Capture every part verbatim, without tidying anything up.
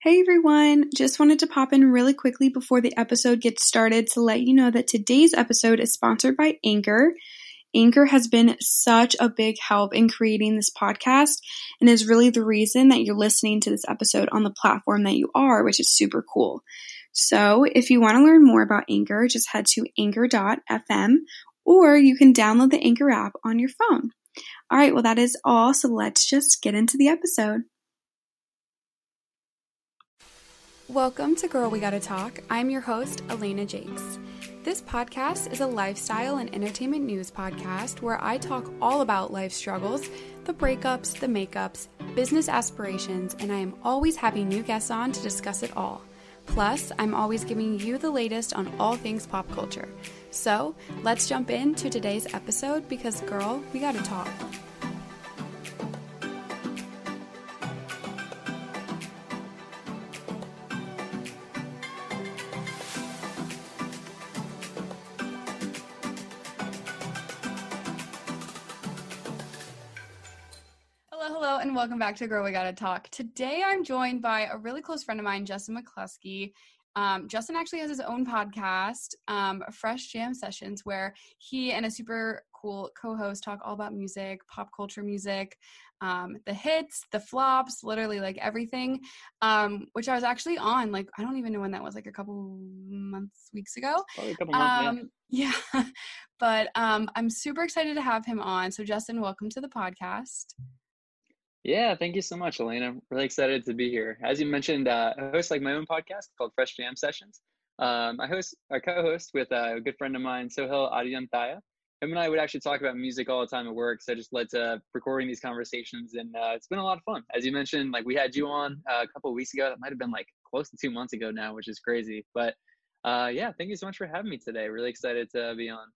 Hey everyone, just wanted to pop in really quickly before the episode gets started to let you know that today's episode is sponsored by Anchor. Anchor has been such a big help in creating this podcast and is really the reason that you're listening to this episode on the platform that you are, which is super cool. So if you want to learn more about Anchor, just head to anchor dot f m or you can download the Anchor app on your phone. All right, well that is all, so let's just get into the episode. Welcome to Girl We Gotta Talk. I'm your host, Alaina Jacques. This podcast is a lifestyle and entertainment news podcast where I talk all about life struggles, the breakups, the makeups, business aspirations, and I am always having new guests on to discuss it all. Plus, I'm always giving you the latest on all things pop culture. So, let's jump into today's episode because, girl, we gotta talk. And welcome back to Girl We Gotta Talk. Today I'm joined by a really close friend of mine, Justin McCloskey. Um, Justin actually has his own podcast, um, Fresh Jam Sessions, where he and a super cool co-host talk all about music, pop culture music, um, the hits, the flops, literally like everything, um, which I was actually on, like, I don't even know when that was, like a couple months, weeks ago. Probably a couple months, um, yeah. yeah. But um, I'm super excited to have him on. So Justin, welcome to the podcast. Yeah, thank you so much, Alaina. I'm really excited to be here. As you mentioned, uh, I host like my own podcast called Fresh Jam Sessions. Um, I host, I co-host with uh, a good friend of mine, Sohil Adiyantaya. Him and I would actually talk about music all the time at work, so it just led to recording these conversations, and uh, it's been a lot of fun. As you mentioned, like we had you on uh, a couple of weeks ago. That might have been like close to two months ago now, which is crazy. But uh, yeah, thank you so much for having me today. Really excited to be on.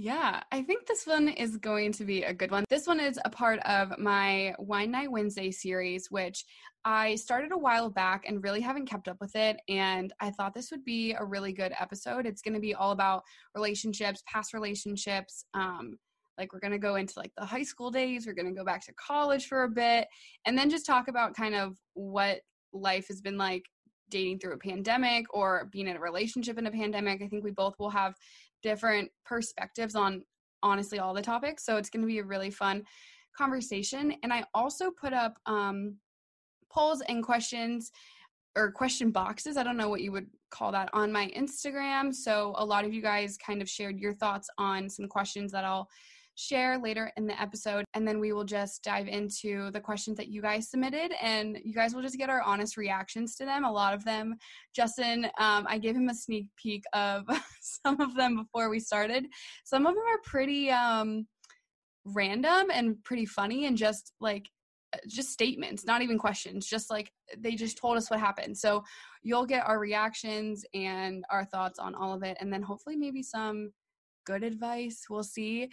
Yeah, I think this one is going to be a good one. This one is a part of my Wine Night Wednesday series, which I started a while back and really haven't kept up with it. And I thought this would be a really good episode. It's going to be all about relationships, past relationships. Um, like we're going to go into like the high school days. We're going to go back to college for a bit and then just talk about kind of what life has been like dating through a pandemic or being in a relationship in a pandemic. I think we both will have different perspectives on honestly all the topics. So it's going to be a really fun conversation. And I also put up um, polls and questions or question boxes. I don't know what you would call that on my Instagram. So a lot of you guys kind of shared your thoughts on some questions that I'll share later in the episode. And then we will just dive into the questions that you guys submitted and you guys will just get our honest reactions to them. A lot of them, Justin, um, I gave him a sneak peek of some of them before we started. Some of them are pretty um, random and pretty funny and just like, just statements, not even questions, just like they just told us what happened. So you'll get our reactions and our thoughts on all of it. And then hopefully maybe some good advice. We'll see.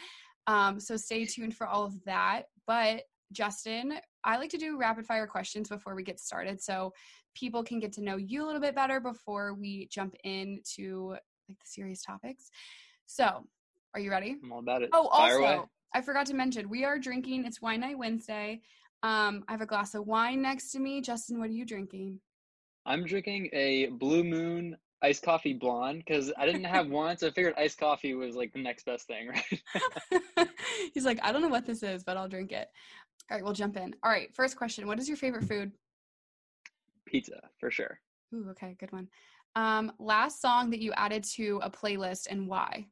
Um, so stay tuned for all of that. But Justin, I like to do rapid fire questions before we get started so people can get to know you a little bit better before we jump into like the serious topics. So are you ready? I'm all about it. Oh, fire also, away. I forgot to mention, we are drinking. It's Wine Night Wednesday. Um, I have a glass of wine next to me. Justin, what are you drinking? I'm drinking a Blue Moon iced coffee blonde because I didn't have one, so I figured iced coffee was like the next best thing, right? He's like, I don't know what this is, but I'll drink it. All right, we'll jump in. All right, first question. What is your favorite food? Pizza, for sure. Ooh, okay, good one. Um, last song that you added to a playlist and why?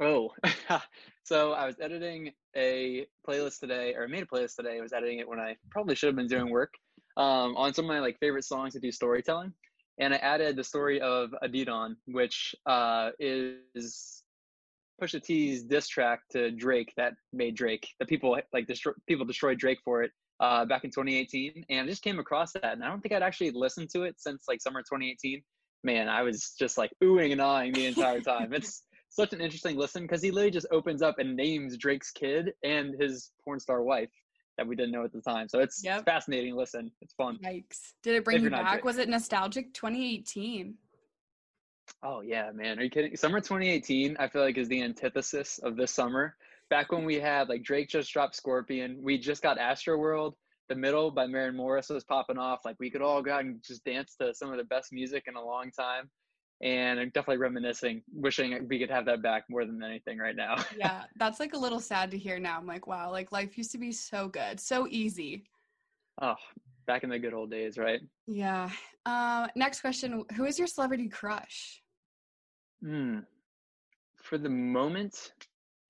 Oh, so I was editing a playlist today, or I made a playlist today. I was editing it when I probably should have been doing work um, on some of my like favorite songs to do storytelling. And I added the story of Adidon, which uh, is Pusha T's diss track to Drake that made Drake, that people like destroy, people destroyed Drake for it uh, back in twenty eighteen. And I just came across that, and I don't think I'd actually listened to it since like summer twenty eighteen. Man, I was just like oohing and aahing the entire time. It's such an interesting listen because he literally just opens up and names Drake's kid and his porn star wife that we didn't know at the time. So it's yep. fascinating. Listen, it's fun. Yikes. Did it bring if you back? Was it nostalgic twenty eighteen? Oh yeah, man. Are you kidding? Summer twenty eighteen, I feel like is the antithesis of this summer. Back when we had like Drake just dropped Scorpion. We just got Astroworld. The Middle by Maren Morris was popping off. Like, we could all go out and just dance to some of the best music in a long time. And I'm definitely reminiscing, wishing we could have that back more than anything right now. Yeah, that's like a little sad to hear now. I'm like, wow, like life used to be so good, so easy. Oh, back in the good old days, right? Yeah. Uh, next question. Who is your celebrity crush? Hmm. For the moment,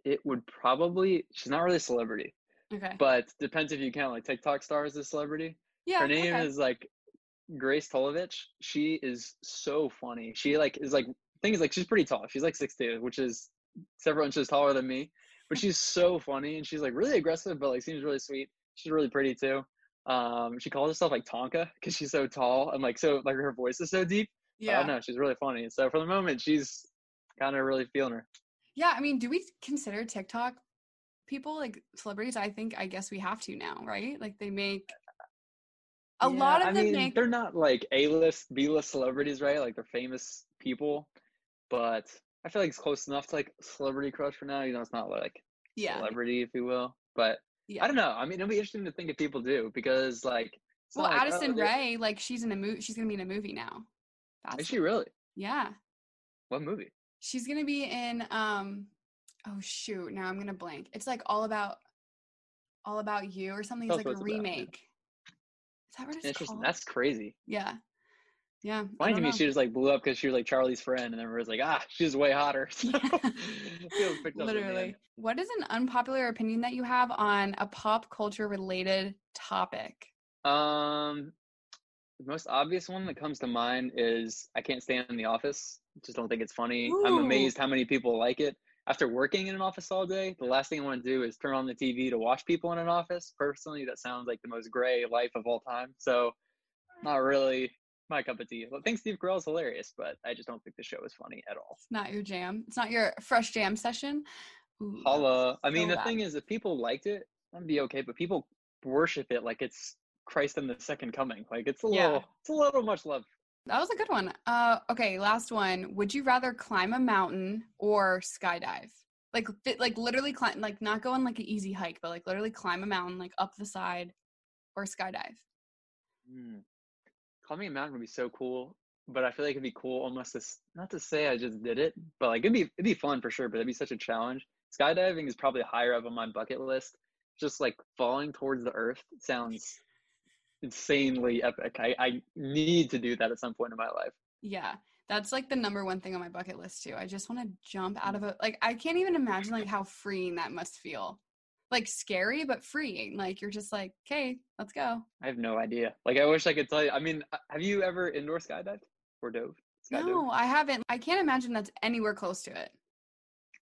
it would probably, she's not really a celebrity. Okay. But depends if you count like TikTok stars as celebrity. Yeah. Her name okay. is like Grace Tolovich. She is so funny. She like is like thing is like she's pretty tall. She's like six two, which is several inches taller than me. But she's so funny, and she's like really aggressive, but like seems really sweet. She's really pretty too. Um, she calls herself like Tonka because she's so tall and like so like her voice is so deep. Yeah. I don't know. She's really funny. So for the moment, she's kind of really feeling her. Yeah, I mean, do we consider TikTok people like celebrities? I think I guess we have to now, right? Like they make. A yeah, lot of I them mean, make... They're not, like, A-list, B-list celebrities, right? Like, they're famous people. But I feel like it's close enough to, like, celebrity crush for now. You know, it's not, like, yeah. celebrity, if you will. But yeah. I don't know. I mean, it'll be interesting to think if people do because, like... Well, like, Addison oh, Rae, like, she's in a movie. She's going to be in a movie now. That's Is she really? Yeah. What movie? She's going to be in, um... oh, shoot. Now I'm going to blank. It's, like, All About All About You or something. It's, That's like, a remake. About, yeah. Is that what it's Interesting. Called? That's crazy. Yeah. Yeah. Funny to me, she just like blew up because she was like Charlie's friend, and everyone's like, ah, she's way hotter. So, yeah. Literally. What is an unpopular opinion that you have on a pop culture related topic? Um, the most obvious one that comes to mind is I can't stand The Office. Just don't think it's funny. Ooh. I'm amazed how many people like it. After working in an office all day, the last thing I want to do is turn on the T V to watch people in an office. Personally, that sounds like the most gray life of all time. So not really my cup of tea. I think Steve Carell is hilarious, but I just don't think the show is funny at all. It's not your jam. It's not your Fresh Jam Session. Ooh, Holla. I mean, so the bad. thing is, if people liked it, I'd be okay. But people worship it like it's Christ and the Second Coming. Like, it's a yeah. little, it's a little much love. That was a good one. Uh, okay, last one. Would you rather climb a mountain or skydive? Like, like literally climb, like not go on like an easy hike, but like literally climb a mountain, like up the side, or skydive. Mm. Climbing a mountain would be so cool, but I feel like it'd be cool almost to, not to say I just did it, but like it'd be it'd be fun for sure. But it'd be such a challenge. Skydiving is probably higher up on my bucket list. Just like falling towards the earth sounds insanely epic. I, I need to do that at some point in my life. Yeah, that's like the number one thing on my bucket list too. I just want to jump out of a, like, I can't even imagine like how freeing that must feel. Like scary, but freeing. Like you're just like, okay, let's go. I have no idea. Like I wish I could tell you. I mean, have you ever indoor skydived or dove? Sky no, dove? I haven't. I can't imagine that's anywhere close to it.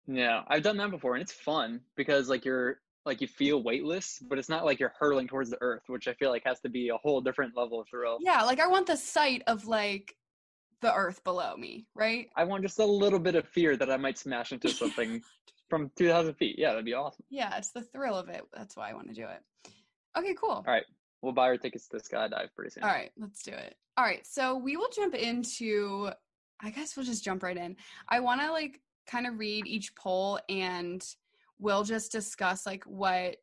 Yeah, I've done that before and it's fun because like you're like you feel weightless, but it's not like you're hurtling towards the earth, which I feel like has to be a whole different level of thrill. Yeah, like I want the sight of like the earth below me, right? I want just a little bit of fear that I might smash into something from two thousand feet. Yeah, that'd be awesome. Yeah, it's the thrill of it. That's why I want to do it. Okay, cool. All right, we'll buy our tickets to skydive pretty soon. All right, let's do it. All right, so we will jump into, I guess we'll just jump right in. I want to like kind of read each poll and we'll just discuss like what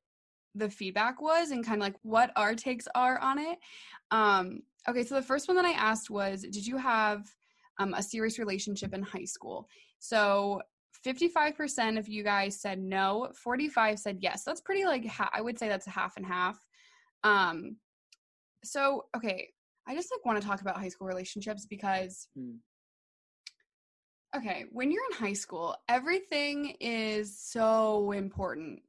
the feedback was and kind of like what our takes are on it. Um, okay, so the first one that I asked was, did you have um, a serious relationship in high school? So fifty-five percent of you guys said no, forty-five said yes. That's pretty like, ha- I would say that's a half and half. Um, so, okay, I just like want to talk about high school relationships because, okay, when you're in high school, everything is so important.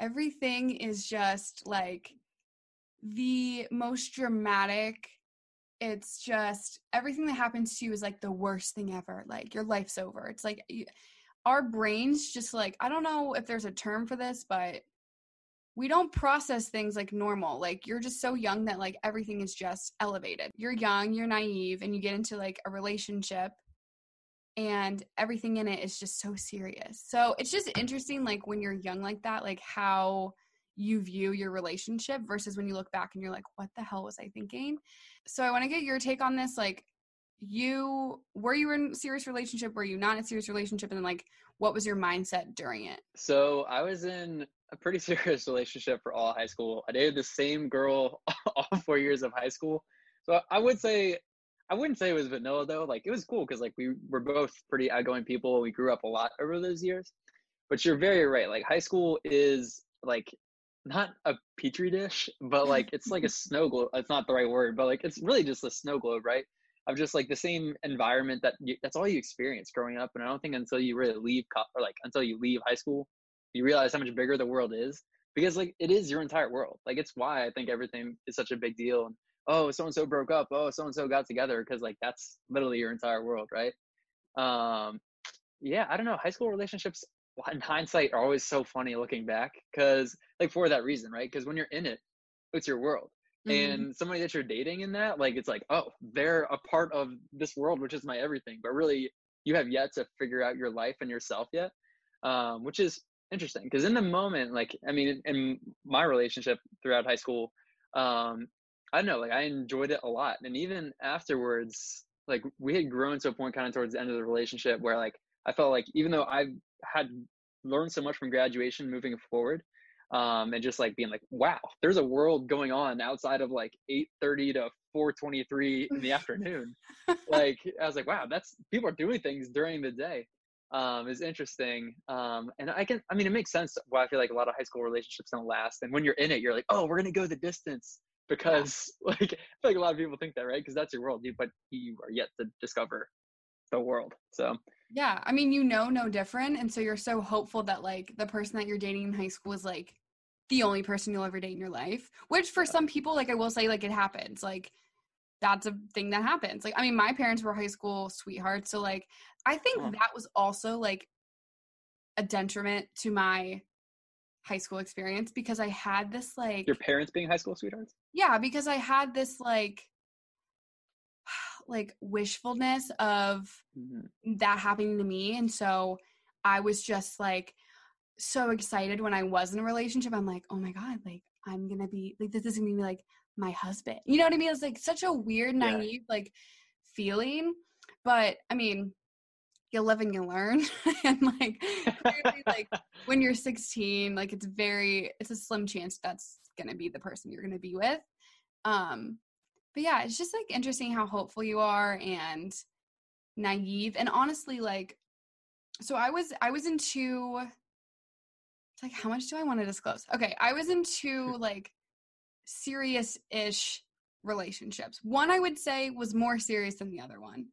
Everything is just like the most dramatic. It's just everything that happens to you is like the worst thing ever. Like your life's over. It's like you, our brains just like, I don't know if there's a term for this, but we don't process things like normal. Like you're just so young that like everything is just elevated. You're young, you're naive, and you get into like a relationship. And everything in it is just so serious. So it's just interesting, like, when you're young like that, like, how you view your relationship versus when you look back and you're like, what the hell was I thinking? So I want to get your take on this. Like, you, were you in a serious relationship? Were you not in a serious relationship? And then, like, what was your mindset during it? So I was in a pretty serious relationship for all high school. I dated the same girl all four years of high school. So I would say, I wouldn't say it was vanilla though. Like, it was cool because, like, we were both pretty outgoing people. We grew up a lot over those years. But you're very right. Like, high school is, like, not a petri dish, but, like, it's like a snow globe. It's not the right word, but, like, it's really just a snow globe, right? Of just, like, the same environment that you, that's all you experience growing up. And I don't think until you really leave co- or like until you leave high school, you realize how much bigger the world is, because, like, it is your entire world. Like, it's why I think everything is such a big deal. And, oh, so-and-so broke up. Oh, so-and-so got together. Cause, like, that's literally your entire world. Right. Um, yeah. I don't know. High school relationships in hindsight are always so funny looking back. Cause, like, for that reason, right? Cause when you're in it, it's your world. Mm-hmm. And somebody that you're dating in that, like, it's like, oh, they're a part of this world, which is my everything. But really, you have yet to figure out your life and yourself yet, um, which is interesting. Because in the moment, like, I mean, in, in my relationship throughout high school, um, I don't know, like, I enjoyed it a lot. And even afterwards, like, we had grown to a point kind of towards the end of the relationship where, like, I felt like even though I had learned so much from graduation moving forward, Um, and just, like, being like, wow, there's a world going on outside of, like, eight thirty to four twenty-three in the afternoon. Like, I was like, wow, that's, people are doing things during the day. Um, is interesting. Um, and I can, I mean, it makes sense why I feel like a lot of high school relationships don't last. And when you're in it, you're like, oh, we're going to go the distance, because, like, I feel like a lot of people think that, right? Cause that's your world, dude, but you are yet to discover the world. So yeah, I mean, you know no different, and so you're so hopeful that, like, the person that you're dating in high school is, like, the only person you'll ever date in your life, which for some people, like, I will say, like, it happens. Like, that's a thing that happens. Like, I mean, my parents were high school sweethearts, so, like, I think yeah. that was also, like, a detriment to my high school experience, because I had this, like, your parents being high school sweethearts? Yeah, because I had this, like, like, wishfulness of mm-hmm. that happening to me. And so I was just, like, so excited when I was in a relationship. I'm like, oh my God, like, I'm gonna be like, this is gonna be like my husband, you know what I mean? It's like such a weird, naive, yeah. like, feeling. But I mean, you live and you learn. And, like, clearly, like, when you're sixteen, like, it's very it's a slim chance that's gonna be the person you're gonna be with. um But yeah, it's just, like, interesting how hopeful you are and naive. And honestly, like, so I was, I was in two, it's like, how much do I want to disclose? Okay. I was in two, like, serious-ish relationships. One I would say was more serious than the other one.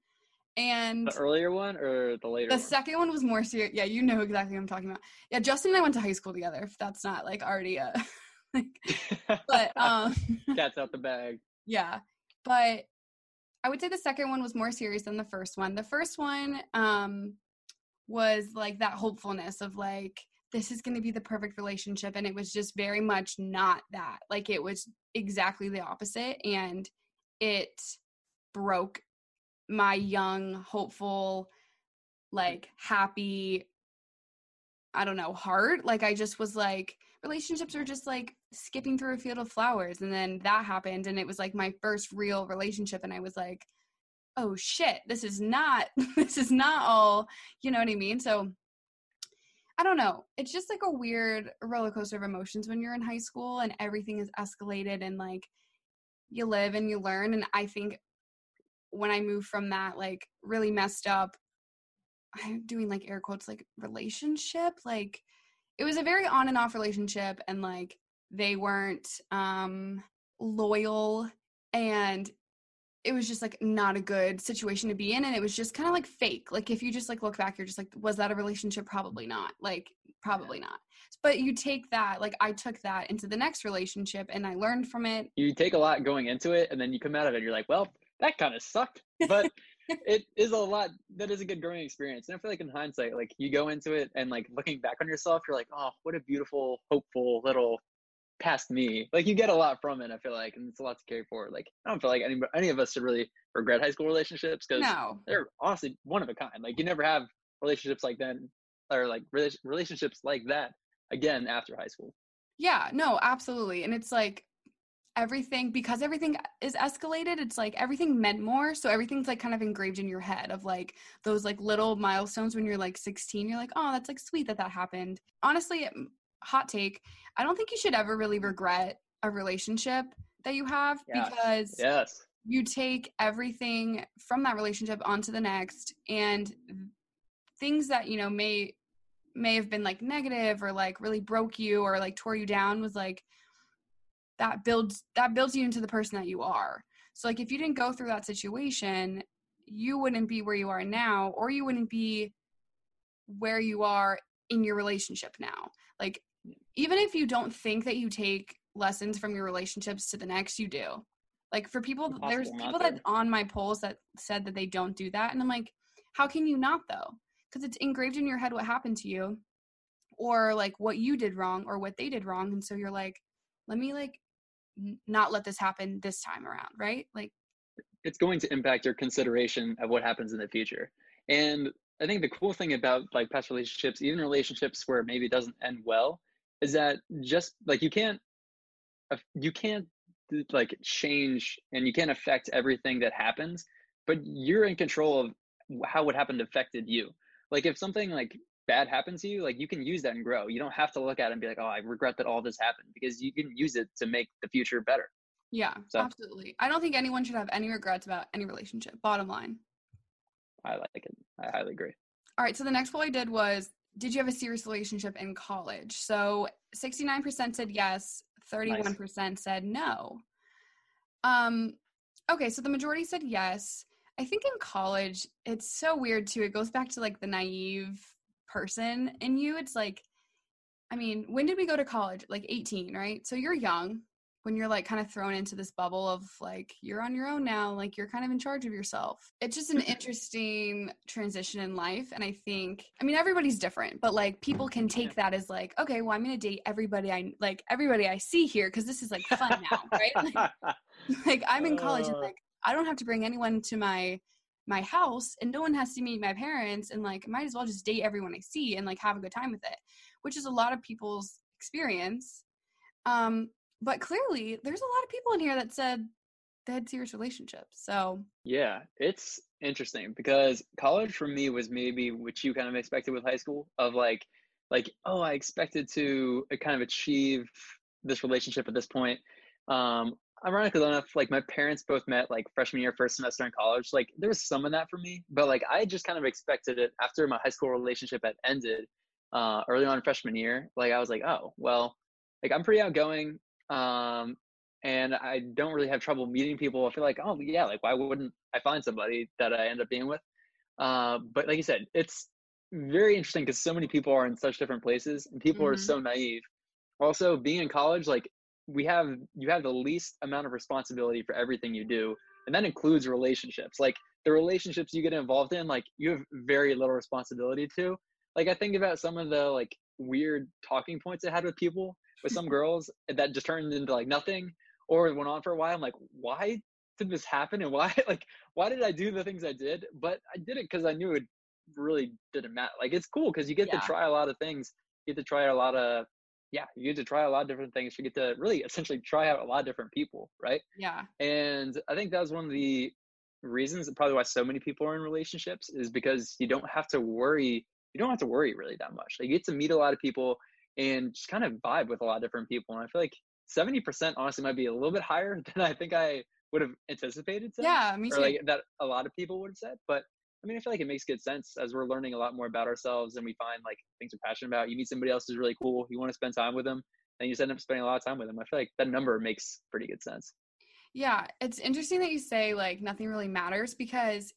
And the earlier one or the later the one? The second one was more serious. Yeah. You know exactly what I'm talking about. Yeah. Justin and I went to high school together, if that's not, like, already a, like, but, um, cat's out the bag. Yeah. But I would say the second one was more serious than the first one. The first one um, was, like, that hopefulness of, like, this is going to be the perfect relationship. And it was just very much not that. Like, it was exactly the opposite. And it broke my young, hopeful, like, happy, I don't know, heart. Like, I just was like, relationships are just, like, skipping through a field of flowers. And then that happened, and it was, like, my first real relationship, and I was like, oh shit, this is not this is not all, you know what I mean? So I don't know, it's just, like, a weird roller coaster of emotions when you're in high school, and everything is escalated, and, like, you live and you learn. And I think when I moved from that, like, really messed up, I'm doing, like, air quotes, like, relationship, like, it was a very on and off relationship, and, like, they weren't um, loyal, and it was just, like, not a good situation to be in. And it was just kind of, like, fake. Like, if you just, like, look back, you're just like, was that a relationship? Probably not. Like, probably not. But you take that, like, I took that into the next relationship, and I learned from it. You take a lot going into it, and then you come out of it, you're like, well, that kind of sucked, but it is a lot. That is a good growing experience. And I feel like in hindsight, like, you go into it and, like, looking back on yourself, you're like, oh, what a beautiful, hopeful little past me. Like, you get a lot from it, I feel like, and it's a lot to carry forward. Like, I don't feel like any, any of us should really regret high school relationships, because no. they're honestly one of a kind. Like, you never have relationships like that, or, like, re- relationships like that again after high school. Yeah, no, absolutely. And it's like, everything, because everything is escalated, it's like everything meant more. So everything's like kind of engraved in your head of like those like little milestones when you're like sixteen, you're like, oh, that's like sweet that that happened. Honestly, hot take, I don't think you should ever really regret a relationship that you have, yeah. because yes. you take everything from that relationship onto the next, and things that, you know, may may have been like negative or like really broke you or like tore you down was like that builds that builds you into the person that you are. So like if you didn't go through that situation, you wouldn't be where you are now, or you wouldn't be where you are in your relationship now. Like even if you don't think that you take lessons from your relationships to the next, you do. Like for people, there's people that on my polls that said that they don't do that, and I'm like, how can you not though? Because it's engraved in your head what happened to you, or like what you did wrong or what they did wrong, and so you're like, let me like n- not let this happen this time around, right? Like it's going to impact your consideration of what happens in the future. And I think the cool thing about like past relationships, even relationships where maybe it doesn't end well, is that just like you can't you can't like change and you can't affect everything that happens, but you're in control of how what happened affected you. Like if something like bad happens to you, like you can use that and grow. You don't have to look at it and be like, oh, I regret that all this happened, because you can use it to make the future better. Yeah, so. Absolutely. I don't think anyone should have any regrets about any relationship, bottom line. I like it. I highly agree. All right, so the next poll I did was, did you have a serious relationship in college? So sixty-nine percent said yes, thirty-one percent nice. Said no. Um, okay, so the majority said yes. I think in college, it's so weird too. It goes back to like the naive person in you. It's like, I mean, when did we go to college? Like eighteen, right? So you're young when you're like kind of thrown into this bubble of like, you're on your own now, like you're kind of in charge of yourself. It's just an interesting transition in life. And I think, I mean, everybody's different, but like people can take that as like, okay, well, I'm going to date everybody I like, everybody I see here, because this is like fun now, right? Like, like I'm in college and like, I don't have to bring anyone to my my house, and no one has to meet my parents, and like might as well just date everyone I see and like have a good time with it, which is a lot of people's experience. Um, but clearly there's a lot of people in here that said they had serious relationships. So yeah, it's interesting because college for me was maybe what you kind of expected with high school of like, like, oh, I expected to kind of achieve this relationship at this point. Um, Ironically enough, like my parents both met like freshman year, first semester in college. Like there was some of that for me, but like I just kind of expected it after my high school relationship had ended uh, early on in freshman year. Like I was like, oh, well, like I'm pretty outgoing um, and I don't really have trouble meeting people. I feel like, oh yeah, like why wouldn't I find somebody that I end up being with? Uh, but like you said, it's very interesting because so many people are in such different places and people mm-hmm. are so naive. Also being in college, like we have, you have the least amount of responsibility for everything you do. And that includes relationships. Like the relationships you get involved in, like you have very little responsibility to. Like I think about some of the like weird talking points I had with people, with some girls that just turned into like nothing or went on for a while. I'm like, why did this happen? And why, like, why did I do the things I did? But I did it because I knew it really didn't matter. Like it's cool because you get yeah. to try a lot of things. You get to try a lot of Yeah, you get to try a lot of different things. You get to really essentially try out a lot of different people, right? Yeah. And I think that was one of the reasons that probably why so many people are in relationships is because you don't have to worry. You don't have to worry really that much. Like you get to meet a lot of people and just kind of vibe with a lot of different people. And I feel like seventy percent honestly might be a little bit higher than I think I would have anticipated. Some, yeah, me too. Or like that a lot of people would have said. But I mean, I feel like it makes good sense as we're learning a lot more about ourselves and we find like things we're passionate about. You meet somebody else who's really cool. You want to spend time with them and you just end up spending a lot of time with them. I feel like that number makes pretty good sense. Yeah. It's interesting that you say like nothing really matters because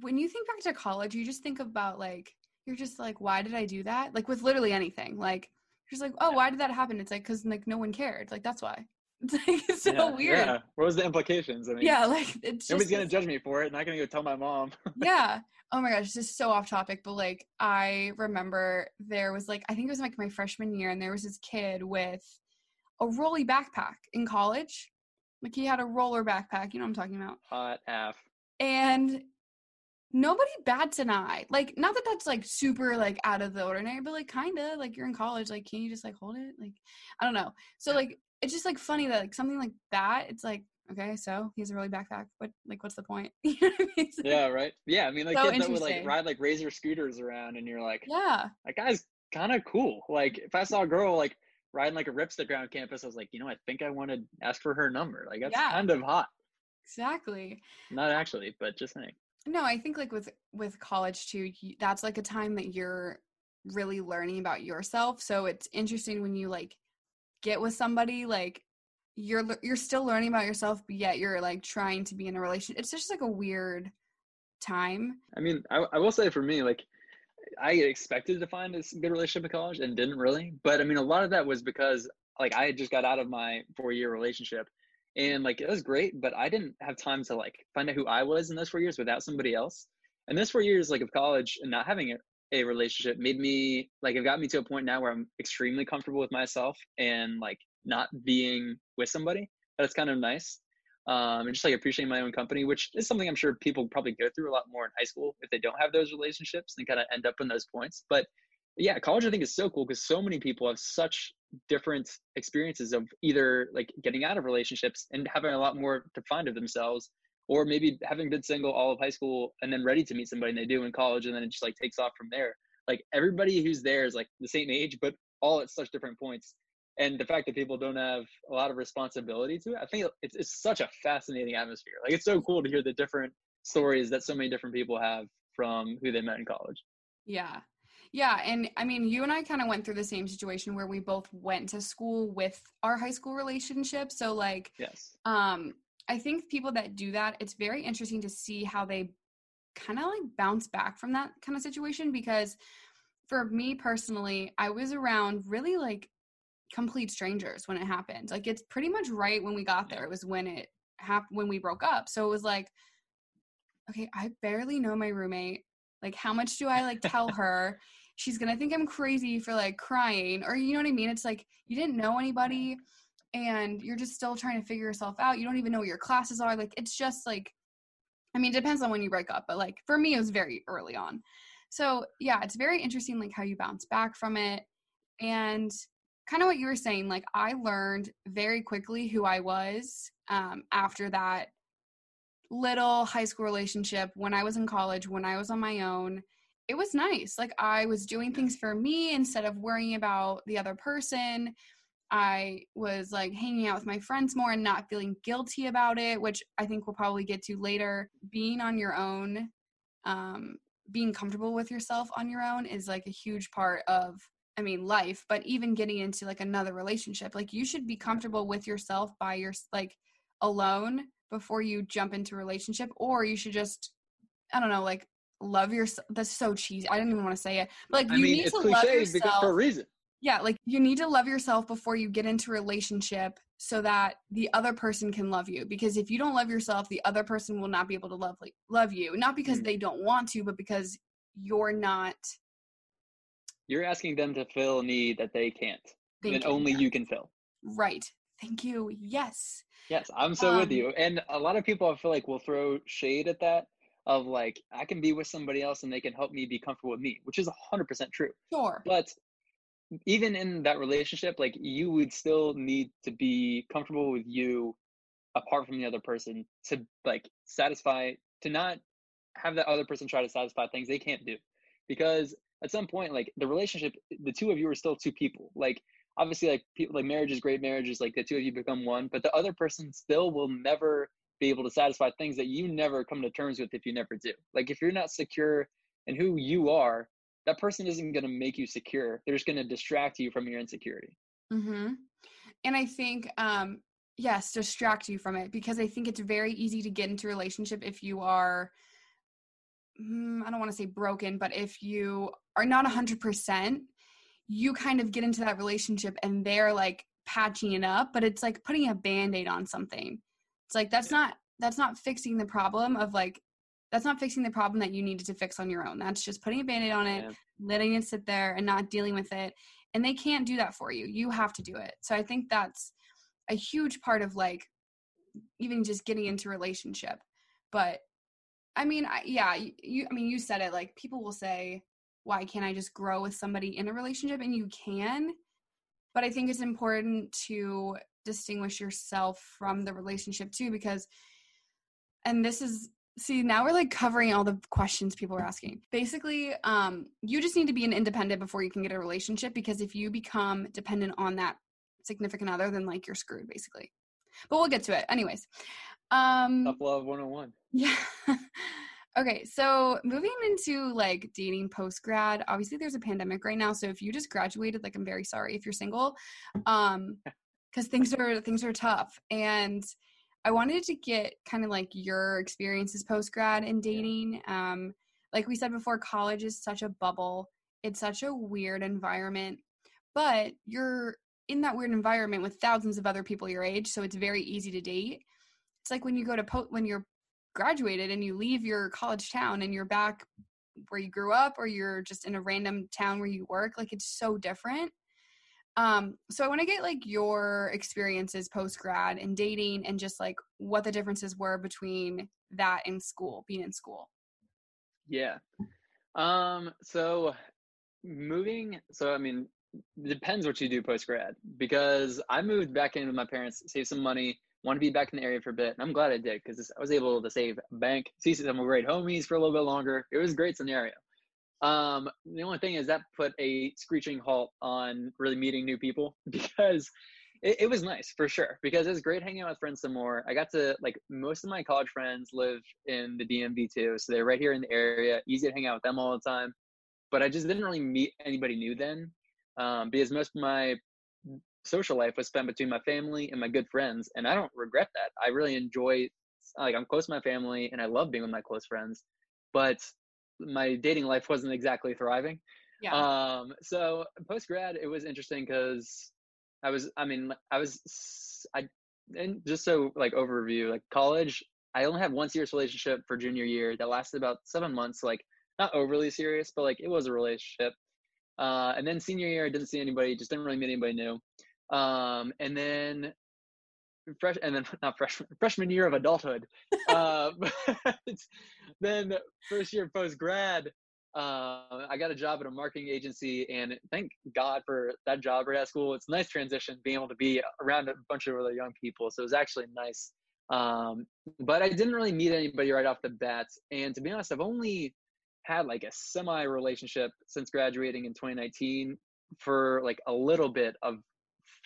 when you think back to college, you just think about like, you're just like, why did I do that? Like with literally anything, like you're just like, oh, why did that happen? It's like, cause like no one cared. Like, that's why. It's like it's so yeah, weird. Yeah. What was the implications? I mean, yeah, like it's just, nobody's gonna judge me for it. Not gonna go tell my mom. Yeah. Oh my gosh, this is so off topic, but like I remember there was like I think it was like my freshman year, and there was this kid with a rolly backpack in college. Like he had a roller backpack. You know what I'm talking about? Hot F. And nobody bats an eye. Like not that that's like super like out of the ordinary, but like kind of like you're in college. Like can you just like hold it? Like I don't know. So like. it's just like funny that like something like that, it's like, okay, so he's a really backpack, but like, what's the point? You know what I mean? So, yeah, right. Yeah, I mean, like, so kids that would like ride like razor scooters around, and you're like, yeah, that guy's kind of cool. Like, if I saw a girl like riding like a ripstick around campus, I was like, you know, I think I want to ask for her number. Like, that's yeah. kind of hot. Exactly. Not actually, but just saying. No, I think like with with college too, that's like a time that you're really learning about yourself. So it's interesting when you like get with somebody, like you're you're still learning about yourself, but yet you're like trying to be in a relationship. It's just like a weird time. I mean, I, I will say for me, like I expected to find a good relationship in college and didn't really. But I mean, a lot of that was because like I had just got out of my four-year relationship. And like, it was great, but I didn't have time to like find out who I was in those four years without somebody else. And those four years like of college and not having a, a relationship made me like, it got me to a point now where I'm extremely comfortable with myself and like not being with somebody. That's kind of nice. Um, and just like appreciating my own company, which is something I'm sure people probably go through a lot more in high school if they don't have those relationships and kind of end up in those points. But yeah, college I think is so cool because so many people have such different experiences of either like getting out of relationships and having a lot more to find of themselves, or maybe having been single all of high school and then ready to meet somebody, and they do in college, and then it just like takes off from there. Like everybody who's there is like the same age, but all at such different points. And the fact that people don't have a lot of responsibility to it, I think it's, it's such a fascinating atmosphere. Like it's so cool to hear the different stories that so many different people have from who they met in college. Yeah. Yeah. And I mean, you and I kind of went through the same situation where we both went to school with our high school relationship. So like, yes. um, I think people that do that, it's very interesting to see how they kind of like bounce back from that kind of situation. Because for me personally, I was around really like complete strangers when it happened. Like it's pretty much right when we got there. It was when it happened, when we broke up. So it was like, okay, I barely know my roommate. Like how much do I like tell her? She's going to think I'm crazy for like crying, or you know what I mean? It's like, you didn't know anybody and you're just still trying to figure yourself out. You don't even know what your classes are. Like, it's just like, I mean, it depends on when you break up, but like for me, it was very early on. So yeah, it's very interesting, like how you bounce back from it. And kind of what you were saying, like I learned very quickly who I was um, after that little high school relationship. When I was in college, when I was on my own, it was nice. Like I was doing things for me instead of worrying about the other person. I was like hanging out with my friends more and not feeling guilty about it, which I think we'll probably get to later. Being on your own, um, being comfortable with yourself on your own is like a huge part of, I mean, life, but even getting into like another relationship, like you should be comfortable with yourself by your, like alone before you jump into a relationship, or you should just, I don't know, like love yourself. That's so cheesy. I didn't even want to say it, but like you I mean, need it's to love yourself for a reason. Yeah. Like you need to love yourself before you get into a relationship so that the other person can love you. Because if you don't love yourself, the other person will not be able to love, like, love you. Not because mm. they don't want to, but because you're not, you're asking them to fill a need that they can't, that only yeah. you can fill. Right. Thank you. Yes. Yes. I'm so um, with you. And a lot of people, I feel like, will throw shade at that of like, I can be with somebody else and they can help me be comfortable with me, which is one hundred percent true. Sure. But even in that relationship, like you would still need to be comfortable with you apart from the other person to like satisfy, to not have that other person try to satisfy things they can't do. Because at some point, like the relationship, the two of you are still two people. Like obviously, like people, like marriage is great. Marriage is like the two of you become one, but the other person still will never be able to satisfy things that you never come to terms with if you never do. Like if you're not secure in who you are, that person isn't going to make you secure. They're just going to distract you from your insecurity. Mm-hmm. And I think, um, yes, distract you from it, because I think it's very easy to get into a relationship if you are, I don't want to say broken, but if you are not one hundred percent, you kind of get into that relationship and they're like patching it up, but it's like putting a Band-Aid on something. It's like, that's not, that's not fixing the problem of like, that's not fixing the problem that you needed to fix on your own. That's just putting a Band-Aid on it, yeah. letting it sit there and not dealing with it. And they can't do that for you. You have to do it. So I think that's a huge part of like, even just getting into a relationship. But I mean, I, yeah, you, I mean, you said it, like people will say, why can't I just grow with somebody in a relationship? And you can, but I think it's important to distinguish yourself from the relationship too, because, and this is, see, now we're like covering all the questions people are asking. Basically, um, you just need to be an independent before you can get a relationship, because if you become dependent on that significant other, then like you're screwed basically. But we'll get to it. Anyways. Um, Tough Love one oh one. Yeah. Okay, so moving into like dating post-grad, obviously there's a pandemic right now. So if you just graduated, like I'm very sorry if you're single, um, because things are, things are tough. And I wanted to get kind of like your experiences post-grad in dating. Um, like we said before, college is such a bubble. It's such a weird environment, but you're in that weird environment with thousands of other people your age. So it's very easy to date. It's like when you go to po- when you're graduated and you leave your college town and you're back where you grew up, or you're just in a random town where you work, like it's so different. Um, so I want to get like your experiences post-grad and dating, and just like what the differences were between that and school, being in school. Yeah. Um, so moving, so I mean, depends what you do post-grad, because I moved back in with my parents, saved some money, want to be back in the area for a bit. And I'm glad I did, because I was able to save bank, see some great homies for a little bit longer. It was a great scenario. Um, the only thing is that put a screeching halt on really meeting new people, because it, it was nice for sure, because it was great hanging out with friends some more. I got to, like, most of my college friends live in the D M V too. So they're right here in the area, easy to hang out with them all the time. But I just didn't really meet anybody new then, um, because most of my social life was spent between my family and my good friends. And I don't regret that. I really enjoy, like, I'm close to my family and I love being with my close friends, but my dating life wasn't exactly thriving. Yeah. Um, so post-grad, it was interesting because I was, I mean, I was, I, and just so like overview, like college, I only had one serious relationship for junior year that lasted about seven months, like not overly serious, but like it was a relationship. Uh, and then senior year, I didn't see anybody, just didn't really meet anybody new. Um, and then fresh, and then not freshman, freshman year of adulthood. Uh, but then first year post grad, uh, I got a job at a marketing agency, and thank God for that job right at school. It's a nice transition being able to be around a bunch of other young people. So it was actually nice. Um, but I didn't really meet anybody right off the bat. And to be honest, I've only had like a semi relationship since graduating in twenty nineteen for like a little bit of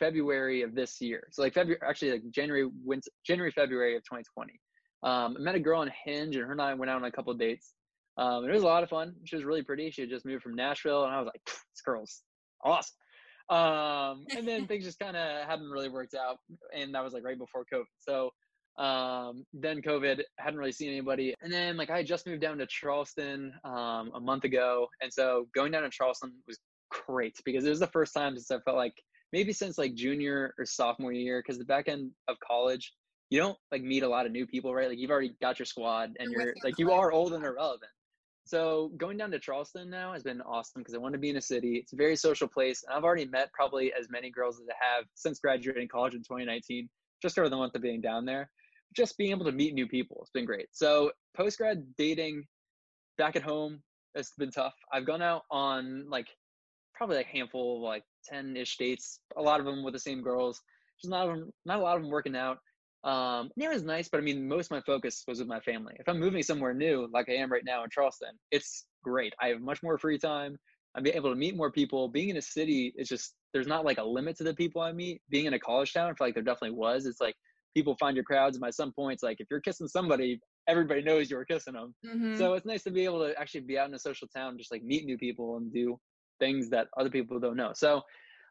February of this year. So like February, actually like January, winter, January, February of twenty twenty. Um, I met a girl on Hinge, and her and I went out on a couple of dates. Um, it was a lot of fun. She was really pretty. She had just moved from Nashville, and I was like, this girl's awesome. Um, and then things just kind of hadn't really worked out. And that was like right before COVID. So um, then COVID, hadn't really seen anybody. And then like I had just moved down to Charleston um, a month ago. And so going down to Charleston was great, because it was the first time since I felt like maybe since like junior or sophomore year, because the back end of college, you don't like meet a lot of new people, right? Like you've already got your squad and you're like, you are old and irrelevant. So going down to Charleston now has been awesome, because I want to be in a city. It's a very social place. And I've already met probably as many girls as I have since graduating college in twenty nineteen, just over the month of being down there, just being able to meet new people. It's been great. So post-grad dating back at home, it's been tough. I've gone out on like probably a handful of like ten-ish dates, a lot of them with the same girls. Just not, not a lot of them working out. Um, and it was nice, but I mean, most of my focus was with my family. If I'm moving somewhere new, like I am right now in Charleston, it's great. I have much more free time. I'm able to meet more people. Being in a city is just, there's not like a limit to the people I meet. Being in a college town, I feel like there definitely was. It's like people find your crowds, and by some points, like if you're kissing somebody, everybody knows you were kissing them. Mm-hmm. So it's nice to be able to actually be out in a social town and just like meet new people and do things that other people don't know. So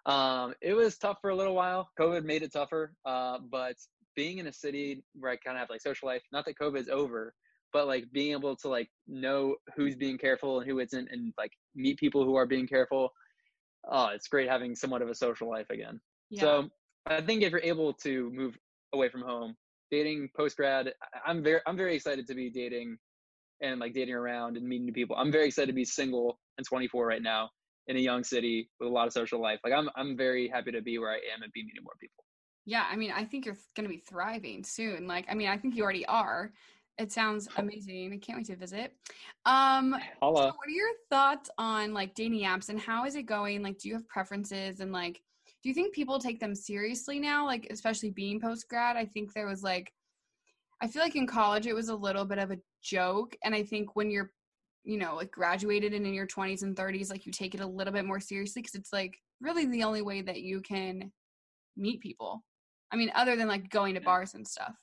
um, it was tough for a little while. COVID made it tougher. Uh, but being in a city where I kind of have like social life, not that COVID's over, but like being able to like know who's being careful and who isn't, and like meet people who are being careful. Oh, it's great having somewhat of a social life again. Yeah. So I think if you're able to move away from home, dating post-grad, I'm very, I'm very excited to be dating and like dating around and meeting new people. I'm very excited to be single and twenty-four right now, in a young city with a lot of social life. Like I'm I'm very happy to be where I am and be meeting more people. Yeah, I mean, I think you're going to be thriving soon. Like, I mean, I think you already are. It sounds amazing. I can't wait to visit. Um, so what are your thoughts on like dating apps and how is it going? Like, do you have preferences and like, do you think people take them seriously now? Like, especially being post-grad, I think there was like, I feel like in college it was a little bit of a joke. And I think when you're, you know, like graduated and in your twenties and thirties, like you take it a little bit more seriously because it's like really the only way that you can meet people. I mean, other than like going to bars and stuff.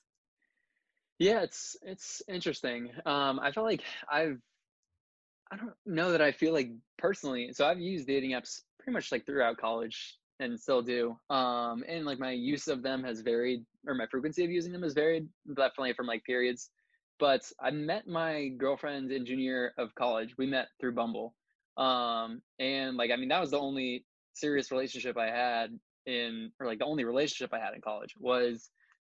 Yeah, it's, it's interesting. Um, I feel like I've, I don't know that I feel like personally, so I've used dating apps pretty much like throughout college and still do. Um, and like my use of them has varied, or my frequency of using them has varied, definitely from like periods. But I met my girlfriend in junior year of college. We met through Bumble. Um, and like, I mean, that was the only serious relationship I had in, or like the only relationship I had in college was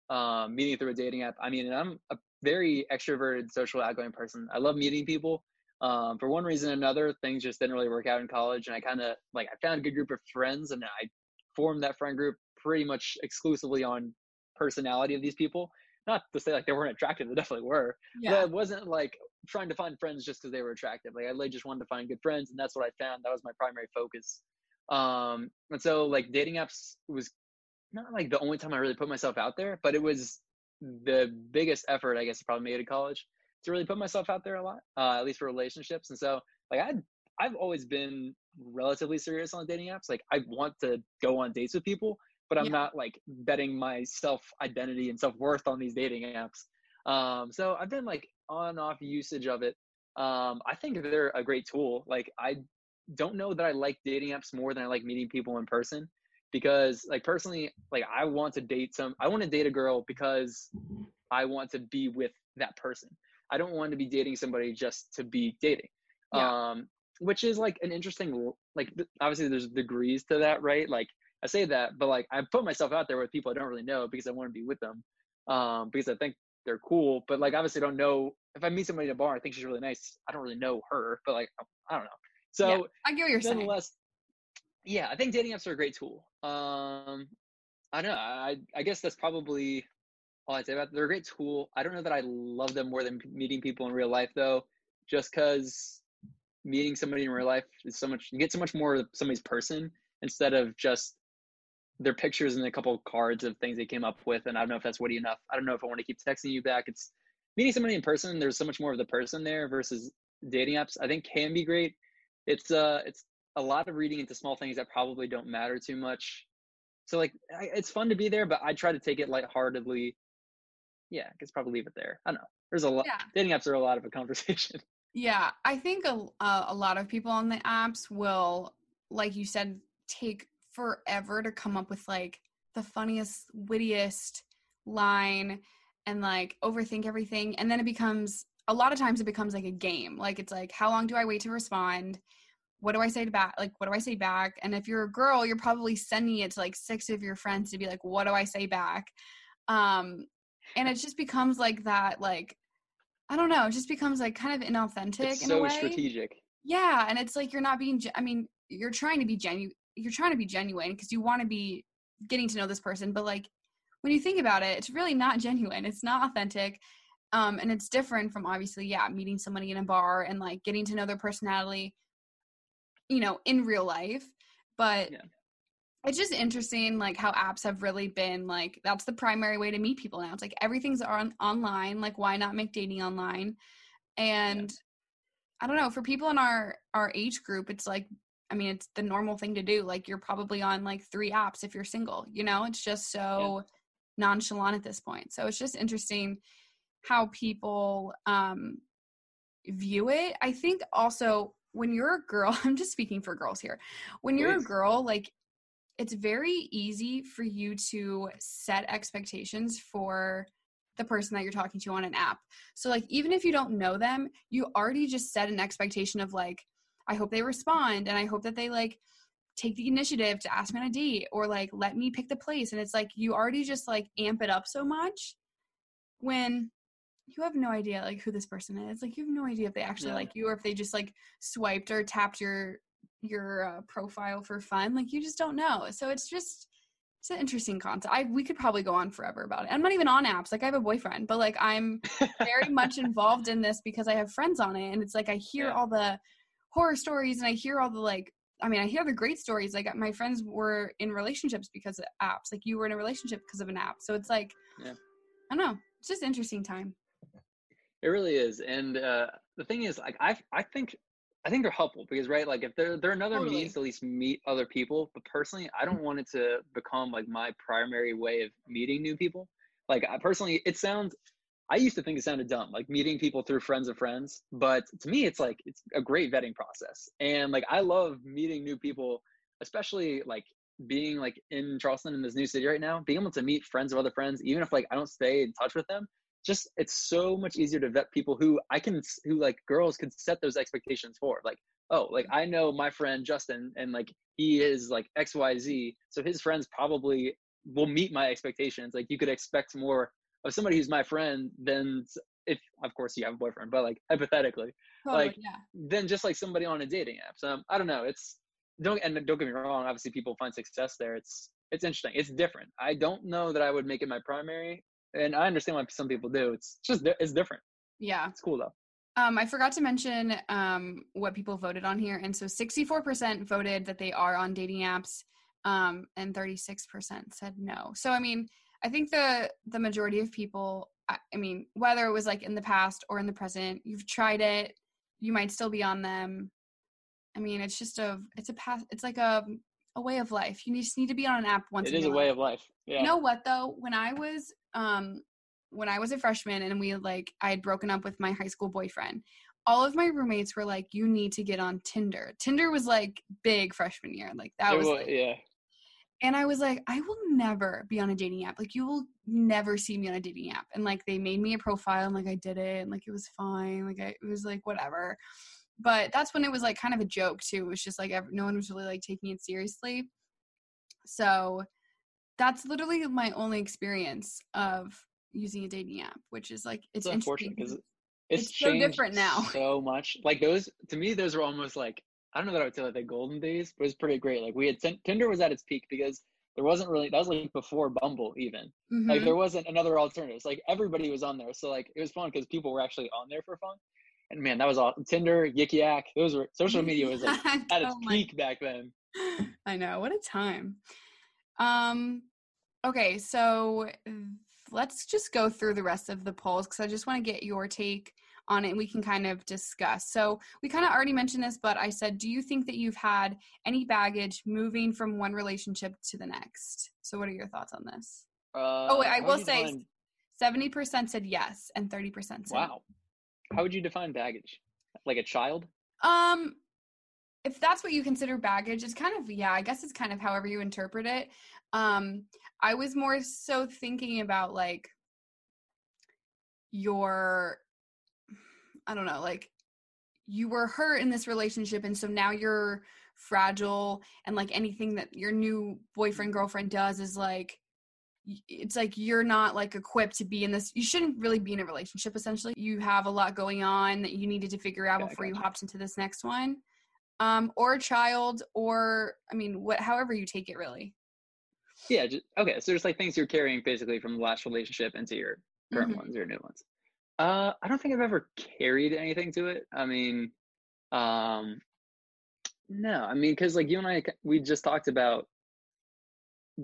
um, meeting through a dating app. I mean, and I'm a very extroverted, social, outgoing person. I love meeting people. Um, for one reason or another, things just didn't really work out in college. And I kind of like, I found a good group of friends and I formed that friend group pretty much exclusively on personality of these people. Not to say like they weren't attractive, they definitely were. Yeah. But I wasn't like trying to find friends just because they were attractive. Like I literally just wanted to find good friends, and that's what I found. That was my primary focus. Um, and so like dating apps was not like the only time I really put myself out there, but it was the biggest effort I guess I probably made in college to really put myself out there a lot, uh, at least for relationships. And so like I'd, I've always been relatively serious on dating apps. Like I want to go on dates with people, but I'm yeah. not like betting my self-identity and self-worth on these dating apps. Um, so I've been like on-off usage of it. Um, I think they're a great tool. Like I don't know that I like dating apps more than I like meeting people in person, because like personally, like I want to date some, I want to date a girl because I want to be with that person. I don't want to be dating somebody just to be dating, yeah. um, which is like an interesting, like obviously there's degrees to that, right? Like I say that, but like I put myself out there with people I don't really know because I want to be with them, um, because I think they're cool. But like, obviously I don't know if I meet somebody at a bar, I think she's really nice. I don't really know her, but like, I don't know. So yeah, I get what you're saying. Yeah. I think dating apps are a great tool. Um, I don't know. I, I guess that's probably all I'd say about them. They're a great tool. I don't know that I love them more than meeting people in real life though, just cause meeting somebody in real life is so much, you get so much more of somebody's person instead of just their pictures and a couple of cards of things they came up with. And I don't know if that's witty enough. I don't know if I want to keep texting you back. It's meeting somebody in person. There's so much more of the person there versus dating apps. I think can be great. It's uh, it's a lot of reading into small things that probably don't matter too much. So like, I, it's fun to be there, but I try to take it lightheartedly. Yeah, I guess probably leave it there. I don't know. There's a lot. Yeah. Dating apps are a lot of a conversation. Yeah, I think a, uh, a lot of people on the apps will, like you said, take forever to come up with like the funniest, wittiest line and like overthink everything. And then it becomes, a lot of times it becomes like a game. Like it's like, how long do I wait to respond? What do I say to back? Like, what do I say back? And if you're a girl, you're probably sending it to like six of your friends to be like, what do I say back? Um, and it just becomes like that, like, I don't know, it just becomes like kind of inauthentic it's in so a way. So strategic. Yeah. And it's like, you're not being, ge- I mean, you're trying to be genuine. You're trying to be genuine because you want to be getting to know this person. But like, when you think about it, it's really not genuine. It's not authentic. Um, and it's different from obviously, yeah, meeting somebody in a bar and like getting to know their personality, you know, in real life. But yeah. It's just interesting, like how apps have really been like, that's the primary way to meet people now. It's like, everything's on online. Like why not make dating online? And yeah. I don't know, for people in our, our age group, it's like, I mean, it's the normal thing to do. Like you're probably on like three apps if you're single, you know, it's just so yeah. nonchalant at this point. So it's just interesting how people um, view it. I think also when you're a girl, I'm just speaking for girls here. When you're a girl, like it's very easy for you to set expectations for the person that you're talking to on an app. So like, even if you don't know them, you already just set an expectation of like, I hope they respond and I hope that they like take the initiative to ask me on a date or like let me pick the place. And it's like you already just like amp it up so much when you have no idea like who this person is. Like you have no idea if they actually yeah. like you or if they just like swiped or tapped your your uh, profile for fun. Like you just don't know. So it's just it's an interesting concept. I we could probably go on forever about it. I'm not even on apps. Like I have a boyfriend, but like I'm very much involved in this because I have friends on it, and it's like I hear yeah. all the horror stories and I hear all the like I mean, I hear the great stories. Like, my friends were in relationships because of apps. Like, you were in a relationship because of an app. So it's like, yeah. I don't know. It's just an interesting time. It really is. And uh, the thing is, like, I I think I think they're helpful because, right, like, if they're, they're another totally. means to at least meet other people. But personally, I don't want it to become, like, my primary way of meeting new people. Like, I personally, it sounds – I used to think it sounded dumb, like, meeting people through friends of friends. But to me, it's, like, it's a great vetting process. And, like, I love meeting new people, especially, like, being, like, in Charleston in this new city right now, being able to meet friends of other friends, even if, like, I don't stay in touch with them. Just, it's so much easier to vet people who I can, who like girls could set those expectations for. Like, oh, like I know my friend Justin and like, he is like X Y Z. So his friends probably will meet my expectations. Like you could expect more of somebody who's my friend than if, of course you have a boyfriend, but like hypothetically, oh, like yeah. then just like somebody on a dating app. So um, I don't know. It's don't, and don't get me wrong. Obviously people find success there. It's, it's interesting. It's different. I don't know that I would make it my primary. And I understand why some people do. It's just, it's different. Yeah. It's cool though. Um, I forgot to mention um, what people voted on here. And so sixty-four percent voted that they are on dating apps um, and thirty-six percent said no. So, I mean, I think the, the majority of people, I, I mean, whether it was like in the past or in the present, you've tried it, you might still be on them. I mean, it's just a, it's a path. It's like a, a way of life. You just need to be on an app once in a while. It is a way of life. Yeah. You know what though? When I was, um, when I was a freshman and we like, I had broken up with my high school boyfriend, all of my roommates were like, you need to get on Tinder. Tinder was like big freshman year. Like that it was, was like, yeah. And I was like, I will never be on a dating app. Like you will never see me on a dating app. And like, they made me a profile and like, I did it and like, it was fine. Like I, it was like, whatever. But that's when it was like kind of a joke too. It was just like, no one was really like taking it seriously. So that's literally my only experience of using a dating app, which is like, it's, it's unfortunate because it's, it's so different now. So much like those, to me, those were almost like, I don't know that I would say like the golden days, but it was pretty great. Like we had t- Tinder was at its peak because there wasn't really, that was like before Bumble even. Mm-hmm. Like there wasn't another alternative. Like everybody was on there. So like, it was fun because people were actually on there for fun. And man, that was all Tinder, Yik Yak. Those were social media was like at its peak back then. I know. What a time. Um, okay. So let's just go through the rest of the polls. Cause I just want to get your take on it and we can kind of discuss. So we kind of already mentioned this, but I said, do you think that you've had any baggage moving from one relationship to the next? So what are your thoughts on this? Uh, oh, wait, I will say define- seventy percent said yes. And thirty percent said wow. How would you define baggage? Like a child? Um, if that's what you consider baggage, it's kind of, yeah, I guess it's kind of however you interpret it. Um, I was more so thinking about like your, I don't know, like you were hurt in this relationship. And so now you're fragile and like anything that your new boyfriend, girlfriend does is like, it's like you're not like equipped to be in this. You shouldn't really be in a relationship. Essentially, you have a lot going on that you needed to figure out yeah, before you hopped into this next one, um, or a child, or I mean, what, however you take it, really. Yeah. Just, okay. So there's like things you're carrying basically from the last relationship into your current mm-hmm. ones or new ones. Uh, I don't think I've ever carried anything to it. I mean, um, no. I mean, because like you and I, we just talked about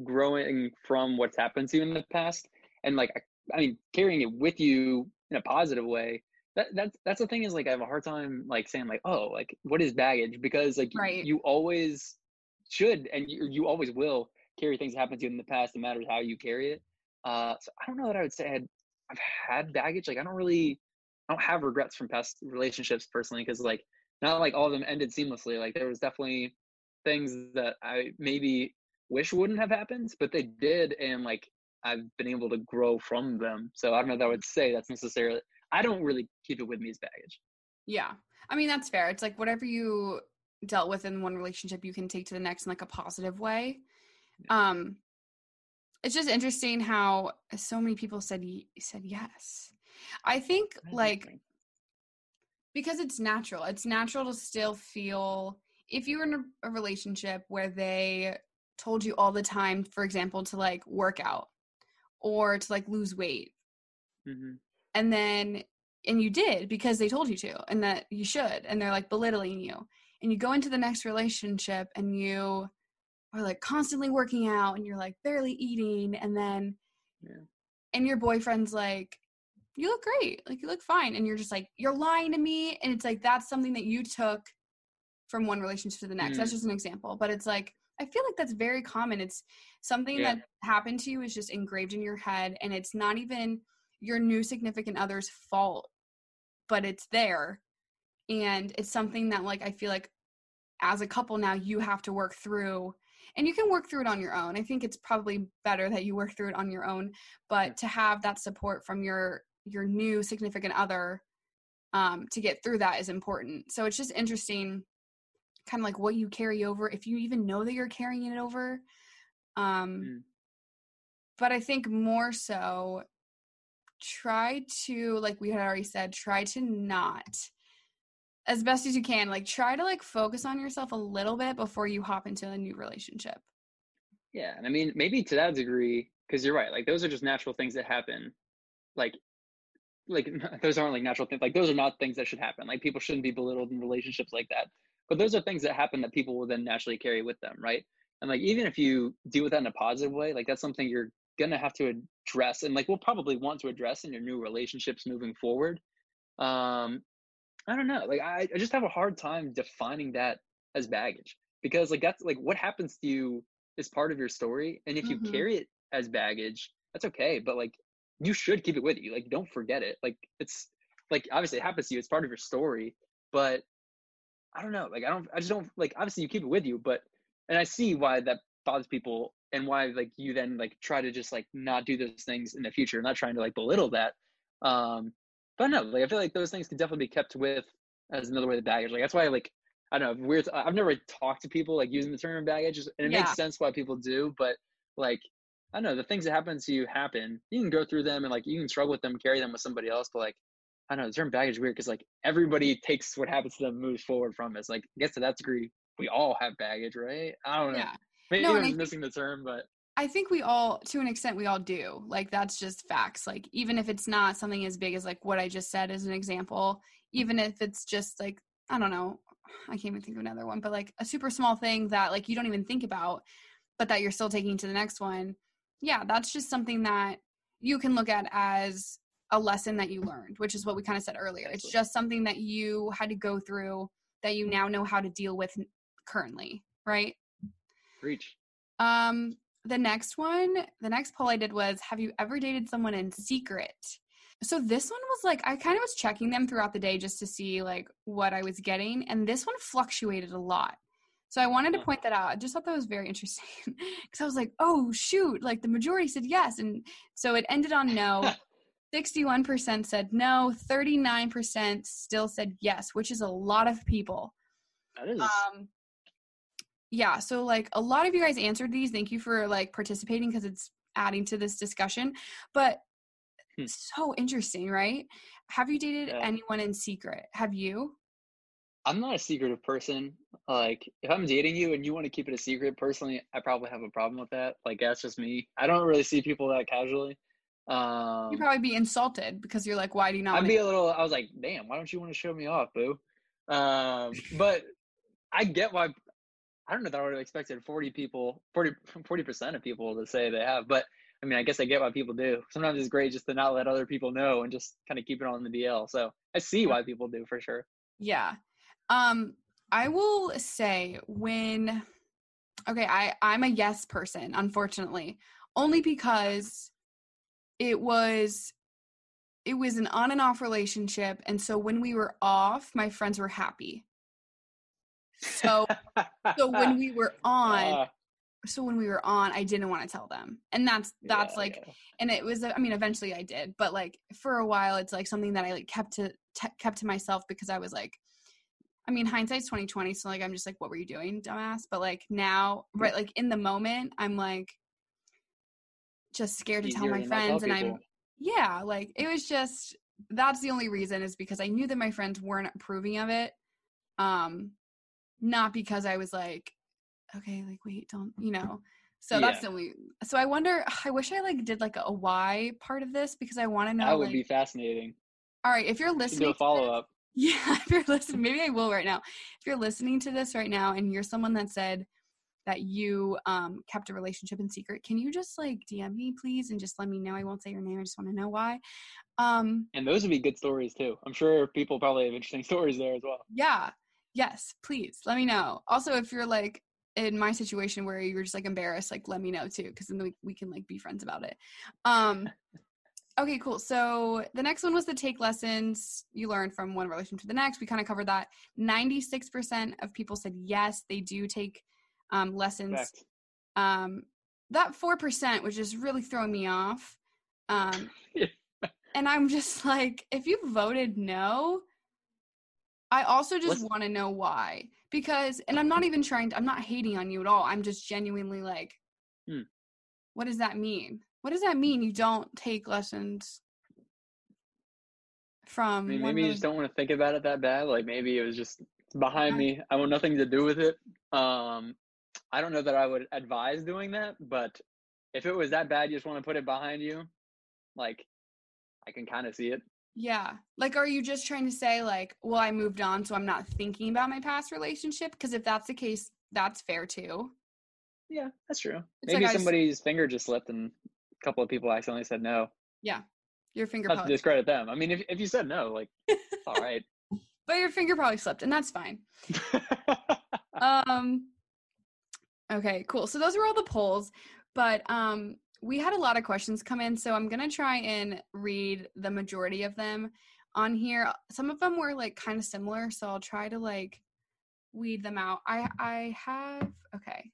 growing from what's happened to you in the past and like I, I mean carrying it with you in a positive way, that that's that's the thing is like I have a hard time like saying like oh like what is baggage because like right. you, you always should and you, you always will carry things that happened to you in the past, no matter how you carry it. Uh so I don't know that I would say I'd, I've had baggage. Like I don't really I don't have regrets from past relationships personally, because like not like all of them ended seamlessly. Like there was definitely things that I maybe wish wouldn't have happened, but they did, and like I've been able to grow from them. So I don't know that I would say that's necessarily, I don't really keep it with me as baggage. Yeah, I mean that's fair. It's like whatever you dealt with in one relationship you can take to the next in like a positive way. Yeah. Um it's just interesting how so many people said said yes. I think that's like because it's natural it's natural to still feel if you're in a, a relationship where they told you all the time, for example, to like work out or to like lose weight. Mm-hmm. And then, and you did because they told you to, and that you should, and they're like belittling you. and you go into the next relationship and you are like constantly working out and you're like barely eating, and then yeah. and your boyfriend's like, you look great, like you look fine, and you're just like, you're lying to me. And it's like, that's something that you took from one relationship to the next. Mm. That's just an example, but it's like, I feel like that's very common. It's something yeah. that happened to you is just engraved in your head, and it's not even your new significant other's fault, but it's there. And it's something that, like, I feel like as a couple now you have to work through, and you can work through it on your own. I think it's probably better that you work through it on your own, but to have that support from your, your new significant other um, to get through that is important. So it's just interesting kind of like what you carry over, if you even know that you're carrying it over. Um, mm. But I think more so try to, like we had already said, try to not, as best as you can, like try to like focus on yourself a little bit before you hop into a new relationship. Yeah. And I mean, maybe to that degree, because you're right, like those are just natural things that happen. Like, like those aren't like natural things. Like those are not things that should happen. Like people shouldn't be belittled in relationships like that. But those are things that happen that people will then naturally carry with them, right? And like, even if you deal with that in a positive way, like that's something you're going to have to address, and like we'll probably want to address in your new relationships moving forward. Um, I don't know. Like, I, I just have a hard time defining that as baggage, because like that's like what happens to you is part of your story. And if mm-hmm. you carry it as baggage, that's okay. But like, you should keep it with you. Like, don't forget it. Like, it's like, obviously it happens to you. It's part of your story, but I don't know. Like, I don't, I just don't like, obviously you keep it with you, but, and I see why that bothers people and why like you then like try to just like not do those things in the future. I'm not trying to like belittle that. Um, but no, like, I feel like those things can definitely be kept with as another way of baggage. Like, that's why, like, I don't know. Weird. I've never talked to people like using the term baggage, and it yeah. makes sense why people do, but like, I don't know, the things that happen to you happen. You can go through them and like, you can struggle with them, carry them with somebody else, but like, I don't know, the term baggage is weird because like everybody takes what happens to them, moves forward from it. It's like, I guess to that degree, we all have baggage, right? I don't know. Yeah. Maybe no, I'm think, missing the term, but. I think we all, to an extent, we all do. Like, that's just facts. Like, even if it's not something as big as like what I just said as an example, even if it's just like, I don't know, I can't even think of another one, but like a super small thing that like you don't even think about, but that you're still taking to the next one. Yeah, that's just something that you can look at as a lesson that you learned, which is what we kind of said earlier. It's just something that you had to go through that you now know how to deal with currently, right? Preach. Um, the next one, the next poll I did was, have you ever dated someone in secret? So this one was like, I kind of was checking them throughout the day just to see like what I was getting. And this one fluctuated a lot. So I wanted to point that out. I just thought that was very interesting because I was like, oh shoot, like the majority said yes. And so it ended on no. sixty-one percent said no, thirty-nine percent still said yes, which is a lot of people. That is. Um, yeah, so like a lot of you guys answered these. Thank you for like participating because it's adding to this discussion. But hmm. so interesting, right? Have you dated yeah. anyone in secret? Have you? I'm not a secretive person. Like, if I'm dating you and you want to keep it a secret, personally, I probably have a problem with that. Like, that's just me. I don't really see people that casually. Um, you'd probably be insulted because you're like, why do you not? I'd be a little, I was like, damn, why don't you want to show me off, boo? Um, but I get why. I don't know that I would have expected forty people, forty, forty percent of people to say they have, but I mean, I guess I get why people do. Sometimes it's great just to not let other people know and just kind of keep it on the D L. So I see why people do for sure. Yeah. Um, I will say when, okay, I, I'm a yes person, unfortunately, only because It was, it was an on and off relationship. And so when we were off, my friends were happy. So, so when we were on, uh, so when we were on, I didn't want to tell them. And that's, that's yeah, like, yeah. and it was, I mean, eventually I did, but like for a while, it's like something that I like kept to, te- kept to myself because I was like, I mean, hindsight's twenty twenty. So like, I'm just like, what were you doing, dumbass? But like now, right. Like in the moment, I'm like, just scared to tell my friends, and I'm yeah like it was just that's the only reason is because I knew that my friends weren't approving of it, um not because I was like, okay, like wait, don't, you know. So yeah. that's the only so I wonder I wish I like did like a why part of this because I want to know. That would like, be fascinating. All right, if you're listening, do a follow-up. Yeah, if you're listening, maybe I will right now. If you're listening to this right now and you're someone that said that you um, kept a relationship in secret, can you just like D M me, please, and just let me know? I won't say your name. I just want to know why. Um, and those would be good stories too. I'm sure people probably have interesting stories there as well. Yeah. Yes, please let me know. Also, if you're like in my situation where you're just like embarrassed, like let me know too, because then we, we can like be friends about it. Um, okay, cool. So the next one was the take lessons you learn from one relationship to the next. We kind of covered that. ninety-six percent of people said yes, they do take um, lessons. Correct. Um, that four percent was just really throwing me off. Um, and I'm just like, if you voted no, I also just want to know why, because, and I'm not even trying to, I'm not hating on you at all. I'm just genuinely like, hmm. what does that mean? What does that mean? You don't take lessons from. I mean, maybe you just don't want to think about it that bad. Like maybe it was just behind me. I want nothing to do with it. Um, I don't know that I would advise doing that, but if it was that bad, you just want to put it behind you. Like I can kind of see it. Yeah. Like, are you just trying to say like, well, I moved on, so I'm not thinking about my past relationship? Because if that's the case, that's fair too. Yeah, that's true. It's maybe like somebody's just, finger just slipped and a couple of people accidentally said no. Yeah. Your finger. Not to discredit them. I mean, if if you said no, like, it's all right. But your finger probably slipped and that's fine. um. Okay, cool. So those were all the polls, but um. we had a lot of questions come in, so I'm going to try and read the majority of them on here. Some of them were, like, kind of similar, so I'll try to, like, weed them out. I I have – okay.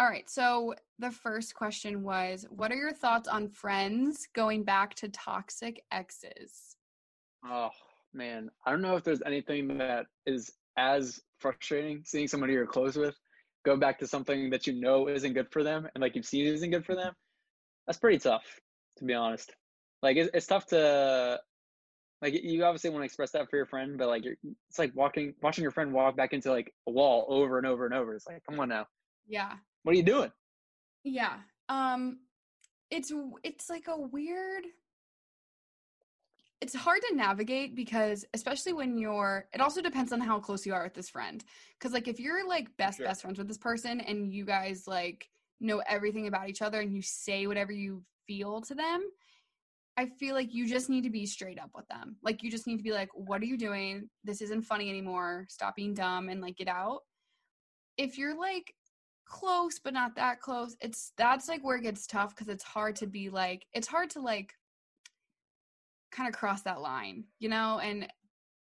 All right, so the first question was, what are your thoughts on friends going back to toxic exes? Oh, man. I don't know if there's anything that is as frustrating, seeing somebody you're close with go back to something that you know isn't good for them and like you've seen isn't good for them. That's pretty tough, to be honest. Like it's, it's tough to, like you obviously want to express that for your friend, but like you're, it's like walking, watching your friend walk back into like a wall over and over and over. It's like, come on now. Yeah. What are you doing? Yeah. Um, it's, it's like a weird, it's hard to navigate because especially when you're, it also depends on how close you are with this friend. Cause like if you're like best, sure. best friends with this person and you guys like know everything about each other and you say whatever you feel to them, I feel like you just need to be straight up with them. Like you just need to be like, what are you doing? This isn't funny anymore. Stop being dumb and like get out. If you're like close, but not that close, it's, that's like where it gets tough. Cause it's hard to be like, it's hard to like, kind of cross that line, you know, and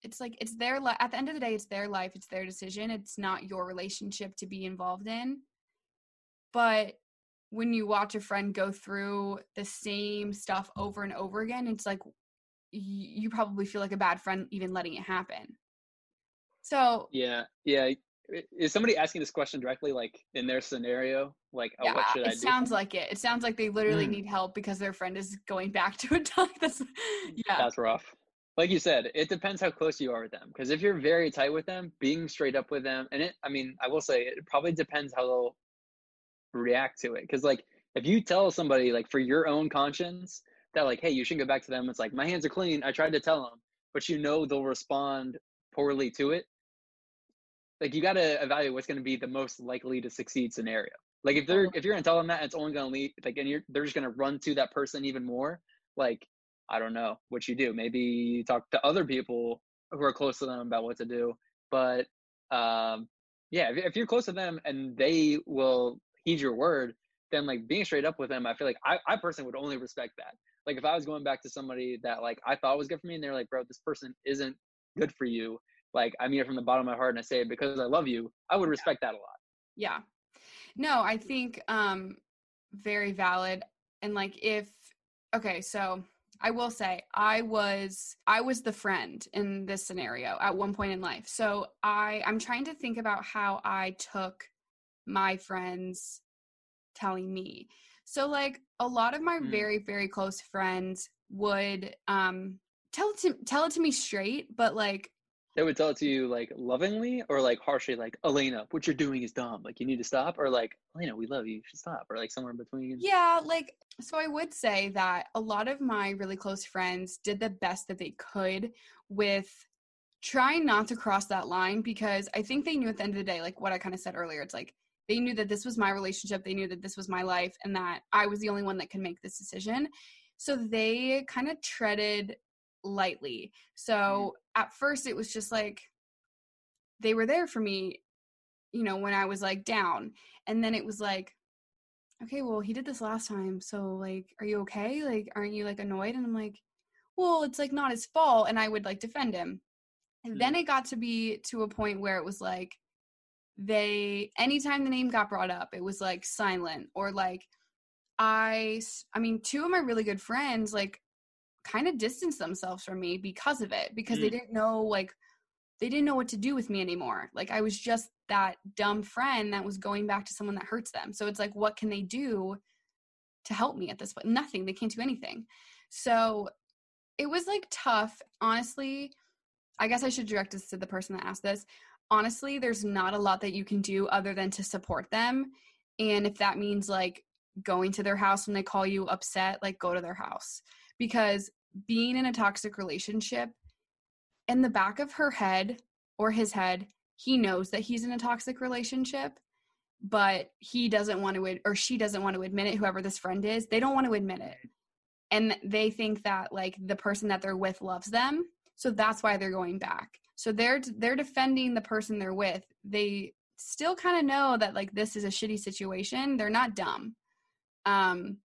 it's like it's their life at the end of the day. It's their life, it's their decision, it's not your relationship to be involved in. But when you watch a friend go through the same stuff over and over again, it's like y- you probably feel like a bad friend even letting it happen. So yeah yeah is somebody asking this question directly, like in their scenario? Like, oh, yeah, what should I do? It sounds like it. It sounds like they literally mm. need help because their friend is going back to a talk. That's, yeah. That's rough. Like you said, it depends how close you are with them. Because if you're very tight with them, being straight up with them, and it, I mean, I will say it probably depends how they'll react to it. Because like, if you tell somebody like for your own conscience that like, hey, you shouldn't go back to them. It's like, my hands are clean. I tried to tell them, but you know, they'll respond poorly to it. Like you got to evaluate what's going to be the most likely to succeed scenario. Like if they're, if you're going to tell them that, it's only going to lead, like, and you're, they're just going to run to that person even more. Like, I don't know what you do. Maybe you talk to other people who are close to them about what to do. But um, yeah, if, if you're close to them and they will heed your word, then like being straight up with them, I feel like I, I personally would only respect that. Like if I was going back to somebody that like I thought was good for me and they're like, bro, this person isn't good for you. Like, I mean it from the bottom of my heart and I say it because I love you, I would respect that a lot. Yeah. No, I think um, very valid. And like if, okay, so I will say I was, I was the friend in this scenario at one point in life. So I, I'm trying to think about how I took my friends telling me. So like a lot of my mm. very, very close friends would um, tell it to, tell it to me straight, but like, that would tell it to you like lovingly or like harshly, like, Alaina, what you're doing is dumb. Like, you need to stop. Or like, Alaina, we love you. You should stop. Or like somewhere in between. Yeah. Like, so I would say that a lot of my really close friends did the best that they could with trying not to cross that line, because I think they knew at the end of the day, like what I kind of said earlier, it's like, they knew that this was my relationship. They knew that this was my life and that I was the only one that could make this decision. So they kind of treaded lightly. So at first it was just like, they were there for me, you know, when I was like down. And then it was like, okay, well, he did this last time. So like, are you okay? Like, aren't you like annoyed? And I'm like, well, it's like not his fault. And I would like defend him. And then it got to be to a point where it was like, they, anytime the name got brought up, it was like silent or like, I, I mean, two of my really good friends, like kind of distanced themselves from me because of it, because mm. they didn't know, like, they didn't know what to do with me anymore. Like, I was just that dumb friend that was going back to someone that hurts them. So it's like, what can they do to help me at this point? Nothing. They can't do anything. So it was like tough. Honestly, I guess I should direct this to the person that asked this. Honestly, there's not a lot that you can do other than to support them. And if that means like going to their house when they call you upset, like go to their house. Because being in a toxic relationship, in the back of her head or his head, he knows that he's in a toxic relationship, but he doesn't want to, or she doesn't want to admit it, whoever this friend is, they don't want to admit it. And they think that like the person that they're with loves them. So that's why they're going back. So they're, they're defending the person they're with. They still kind of know that like this is a shitty situation. They're not dumb. Um,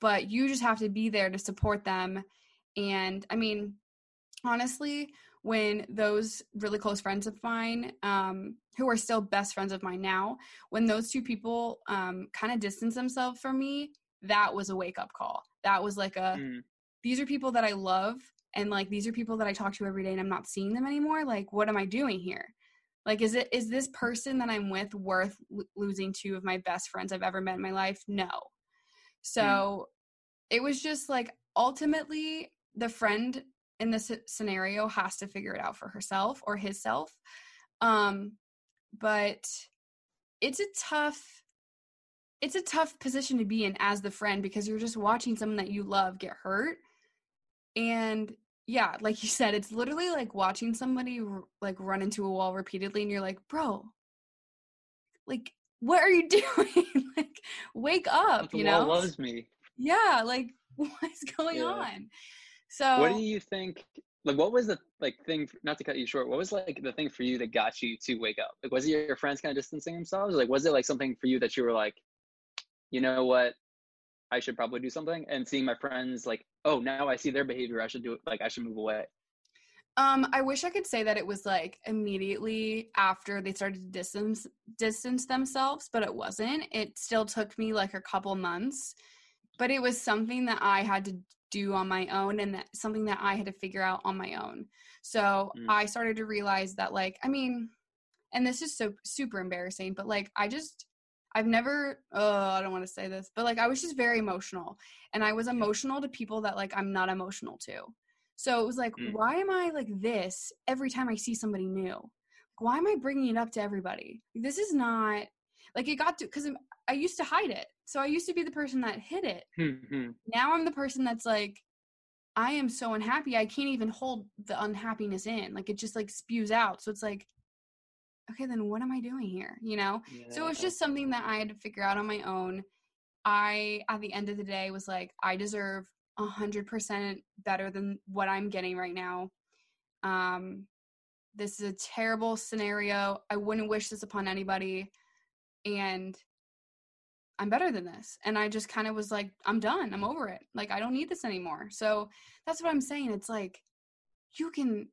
but you just have to be there to support them. And I mean, honestly, when those really close friends of mine, um, who are still best friends of mine now, when those two people um, kind of distanced themselves from me, that was a wake-up call. That was like a, mm. these are people that I love, and like these are people that I talk to every day, and I'm not seeing them anymore. Like, what am I doing here? Like, is it is this person that I'm with worth l- losing two of my best friends I've ever met in my life? No. So mm. it was just like, ultimately, the friend in this scenario has to figure it out for herself or his self. Um, but it's a tough, it's a tough position to be in as the friend, because you're just watching someone that you love get hurt. And yeah, like you said, it's literally like watching somebody r- like run into a wall repeatedly, and you're like, bro, like, what are you doing? Like, wake up, the you know? The wall loves me. Yeah, like, what's going yeah. on? So what do you think, like, what was the, like, thing, not to cut you short, what was, like, the thing for you that got you to wake up? Like, was it your friends kind of distancing themselves? Or, like, was it, like, something for you that you were like, you know what, I should probably do something? And seeing my friends, like, oh, now I see their behavior, I should do it, like, I should move away. Um, I wish I could say that it was like immediately after they started to distance distance themselves, but it wasn't. It still took me like a couple months, but it was something that I had to do on my own, and that, something that I had to figure out on my own. So mm. I started to realize that, like, I mean, and this is so super embarrassing, but like, I just, I've never, oh, I don't want to say this, but like, I was just very emotional, and I was emotional to people that like I'm not emotional to. So it was like, mm. why am I like this every time I see somebody new? Like, why am I bringing it up to everybody? This is not, like, it got to, because I used to hide it. So I used to be the person that hid it. Mm-hmm. Now I'm the person that's like, I am so unhappy, I can't even hold the unhappiness in. Like, it just like spews out. So it's like, okay, then what am I doing here? You know? Yeah. So it was just something that I had to figure out on my own. I, at the end of the day, was like, I deserve a hundred percent better than what I'm getting right now. Um, this is a terrible scenario. I wouldn't wish this upon anybody, and I'm better than this. And I just kind of was like, I'm done. I'm over it. Like, I don't need this anymore. So that's what I'm saying. It's like, you can,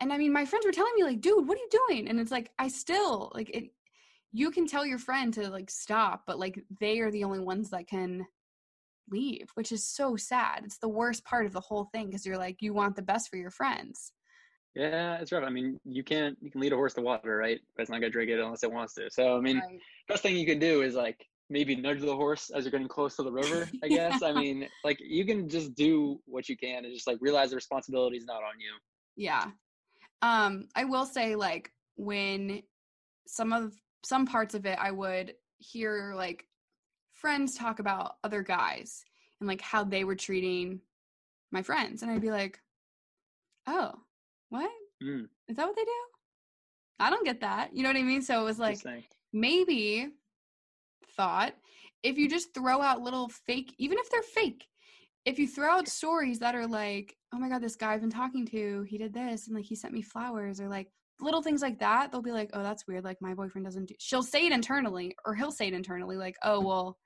and I mean, my friends were telling me like, dude, what are you doing? And it's like, I still like it, you can tell your friend to like stop, but like they are the only ones that can leave, which is so sad. It's the worst part of the whole thing, because you're like, you want the best for your friends. Yeah, it's rough. I mean, you can't you can lead a horse to water, right? But it's not gonna drink it unless it wants to. So I mean, right. Best thing you can do is like maybe nudge the horse as you're getting close to the river, I guess. Yeah. I mean, like, you can just do what you can and just like realize the responsibility is not on you. Yeah. Um, I will say, like, when some of some parts of it, I would hear like friends talk about other guys and like how they were treating my friends, and I'd be like, "Oh, what? Mm. Is that what they do? I don't get that." You know what I mean? So it was like, maybe thought if you just throw out little fake, even if they're fake, if you throw out stories that are like, "Oh my God, this guy I've been talking to, he did this, and like he sent me flowers," or like little things like that, they'll be like, "Oh, that's weird. Like my boyfriend doesn't do." She'll say it internally, or he'll say it internally, like, "Oh, well,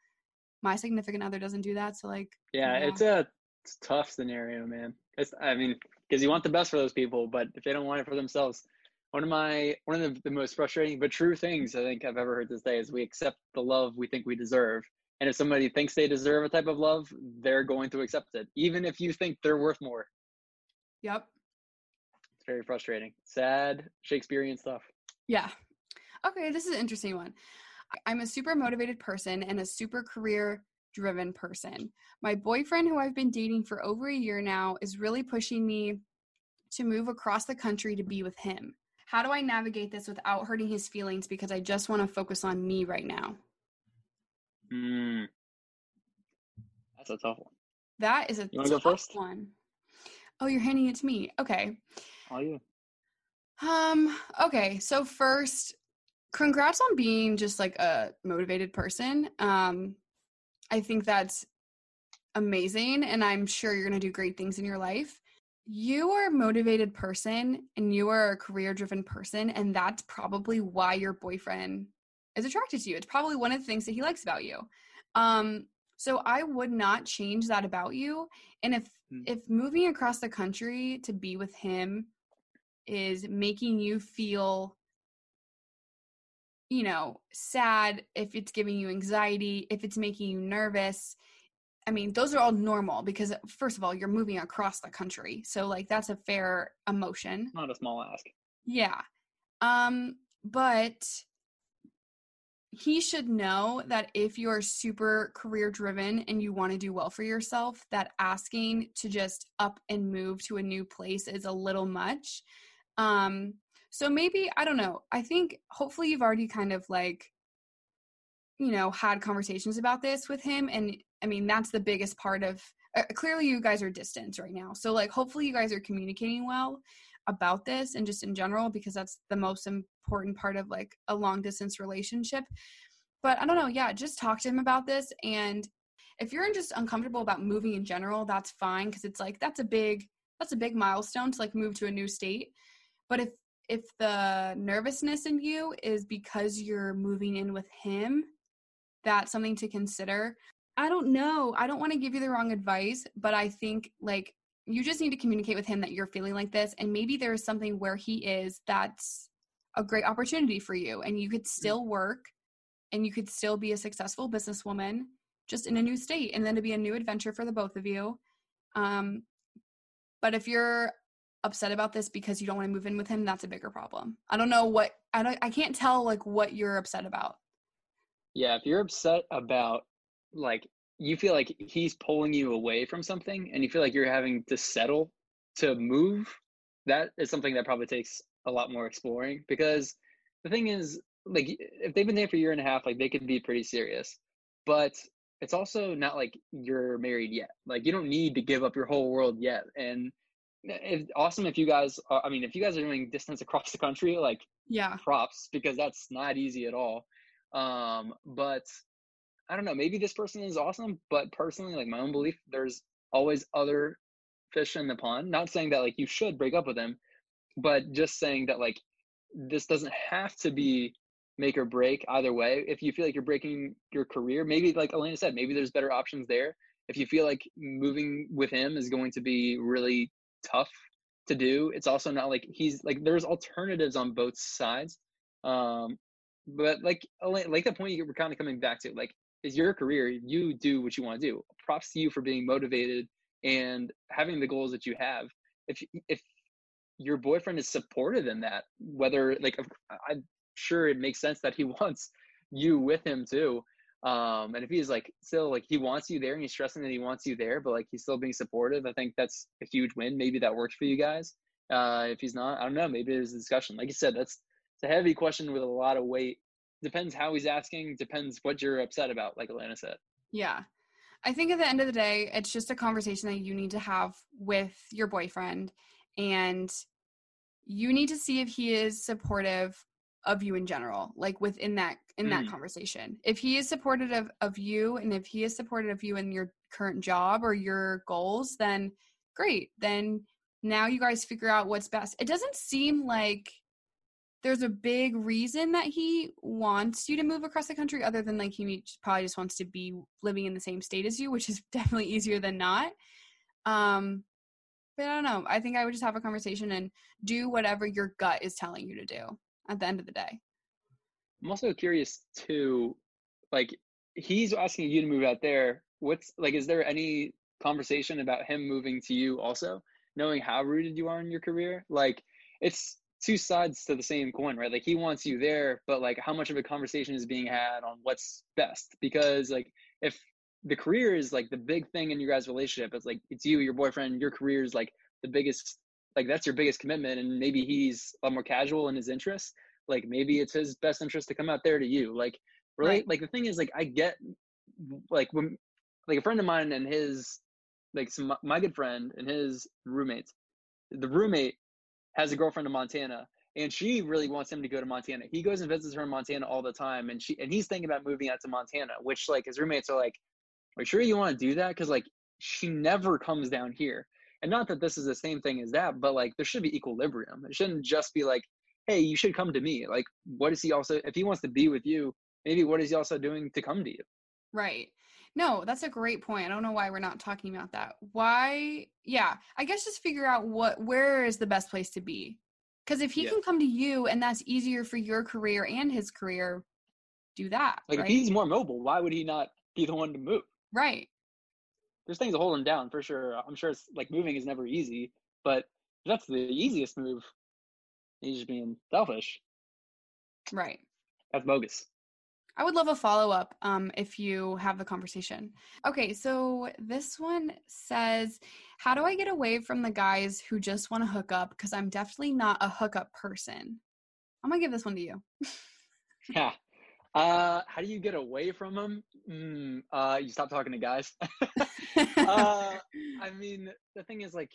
my significant other doesn't do that." So like, yeah, yeah. it's a it's a tough scenario, man. It's, I mean, because you want the best for those people, but if they don't want it for themselves. One of my, one of the, the most frustrating but true things I think I've ever heard this day is we accept the love we think we deserve. And if somebody thinks they deserve a type of love, they're going to accept it, even if you think they're worth more. Yep. It's very frustrating. Sad, Shakespearean stuff. Yeah. Okay, this is an interesting one. I'm a super motivated person and a super career-driven person. My boyfriend, who I've been dating for over a year now, is really pushing me to move across the country to be with him. How do I navigate this without hurting his feelings? Because I just want to focus on me right now. Mm. That's a tough one. That is a you tough go first? one. Oh, you're handing it to me. Okay. Are you? Um. Okay. So first, congrats on being just like a motivated person. Um, I think that's amazing, and I'm sure you're gonna do great things in your life. You are a motivated person and you are a career-driven person, and that's probably why your boyfriend is attracted to you. It's probably one of the things that he likes about you. Um, so I would not change that about you. And if mm. if moving across the country to be with him is making you feel, you know, sad, if it's giving you anxiety, if it's making you nervous, I mean, those are all normal because, first of all, you're moving across the country. So, like, that's a fair emotion. Not a small ask. Yeah. Um, but he should know that if you're super career-driven and you want to do well for yourself, that asking to just up and move to a new place is a little much. Um, so maybe, I don't know, I think hopefully you've already kind of, like, you know, had conversations about this with him, and I mean, that's the biggest part of, uh, clearly you guys are distant right now. So like, hopefully you guys are communicating well about this and just in general, because that's the most important part of like a long distance relationship. But I don't know. Yeah. Just talk to him about this. And if you're just uncomfortable about moving in general, that's fine. Cause it's like, that's a big, that's a big milestone to like move to a new state. But if, if the nervousness in you is because you're moving in with him, that's something to consider. I don't know. I don't want to give you the wrong advice, but I think like you just need to communicate with him that you're feeling like this. And maybe there is something where he is that's a great opportunity for you, and you could still work and you could still be a successful businesswoman just in a new state. And then it'd be a new adventure for the both of you. Um, but if you're upset about this because you don't want to move in with him, that's a bigger problem. I don't know what, I don't, I can't tell like what you're upset about. Yeah. If you're upset about, like, you feel like he's pulling you away from something and you feel like you're having to settle to move, that is something that probably takes a lot more exploring, because the thing is, like, if they've been there for a year and a half, like, they could be pretty serious, but it's also not like you're married yet. Like, you don't need to give up your whole world yet. And it's awesome if you guys are, I mean, if you guys are doing distance across the country, like, yeah, props, because that's not easy at all. Um, but I don't know, maybe this person is awesome, but personally, like, my own belief, there's always other fish in the pond. Not saying that like you should break up with them, but just saying that like this doesn't have to be make or break either way. If you feel like you're breaking your career, maybe like Alaina said, maybe there's better options there. If you feel like moving with him is going to be really tough to do, it's also not like he's like, there's alternatives on both sides. Um, but like, Alaina, like the point you were kind of coming back to, like, is your career, you do what you want to do. Props to you for being motivated and having the goals that you have. If if your boyfriend is supportive in that, whether, like, I'm sure it makes sense that he wants you with him too. Um, and if he's like, still like, he wants you there and he's stressing that he wants you there, but like he's still being supportive, I think that's a huge win. Maybe that works for you guys. Uh, if he's not, I don't know. Maybe there's a discussion. Like you said, that's it's a heavy question with a lot of weight. Depends how he's asking. Depends what you're upset about, like Alaina said. Yeah. I think at the end of the day, it's just a conversation that you need to have with your boyfriend, and you need to see if he is supportive of you in general, like within that, in mm. that conversation. If he is supportive of, of you, and if he is supportive of you in your current job or your goals, then great. Then now you guys figure out what's best. It doesn't seem like there's a big reason that he wants you to move across the country, other than like he probably just wants to be living in the same state as you, which is definitely easier than not. Um, but I don't know. I think I would just have a conversation and do whatever your gut is telling you to do at the end of the day. I'm also curious too, like, he's asking you to move out there. What's like, is there any conversation about him moving to you also, knowing how rooted you are in your career? Like, it's two sides to the same coin, right? Like, he wants you there, but like, how much of a conversation is being had on what's best? Because like, if the career is like the big thing in your guys' relationship, it's like, it's you, your boyfriend, your career is like the biggest, like that's your biggest commitment. And maybe he's a lot more casual in his interests. Like, maybe it's his best interest to come out there to you. Like, relate. Right. Like, the thing is, like, I get like when, like a friend of mine and his, like some, my good friend and his roommates, the roommate has a girlfriend in Montana, and she really wants him to go to Montana. He goes and visits her in Montana all the time, and she and he's thinking about moving out to Montana, which, like, his roommates are like, are you sure you want to do that? Because, like, she never comes down here. And not that this is the same thing as that, but, like, there should be equilibrium. It shouldn't just be like, hey, you should come to me. Like, what is he also – if he wants to be with you, maybe what is he also doing to come to you? Right. No, that's a great point. I don't know why we're not talking about that. Why? Yeah. I guess just figure out what, where is the best place to be. Cause if he yeah. can come to you and that's easier for your career and his career, do that. Like, right? If he's more mobile, why would he not be the one to move? Right. There's things that hold him down for sure. I'm sure it's like, moving is never easy, but that's the easiest move. He's just being selfish. Right. That's bogus. I would love a follow-up um, if you have the conversation. Okay, so this one says, how do I get away from the guys who just want to hook up? Because I'm definitely not a hookup person. I'm going to give this one to you. yeah. Uh, how do you get away from them? Mm, uh, you stop talking to guys. uh, I mean, the thing is, like,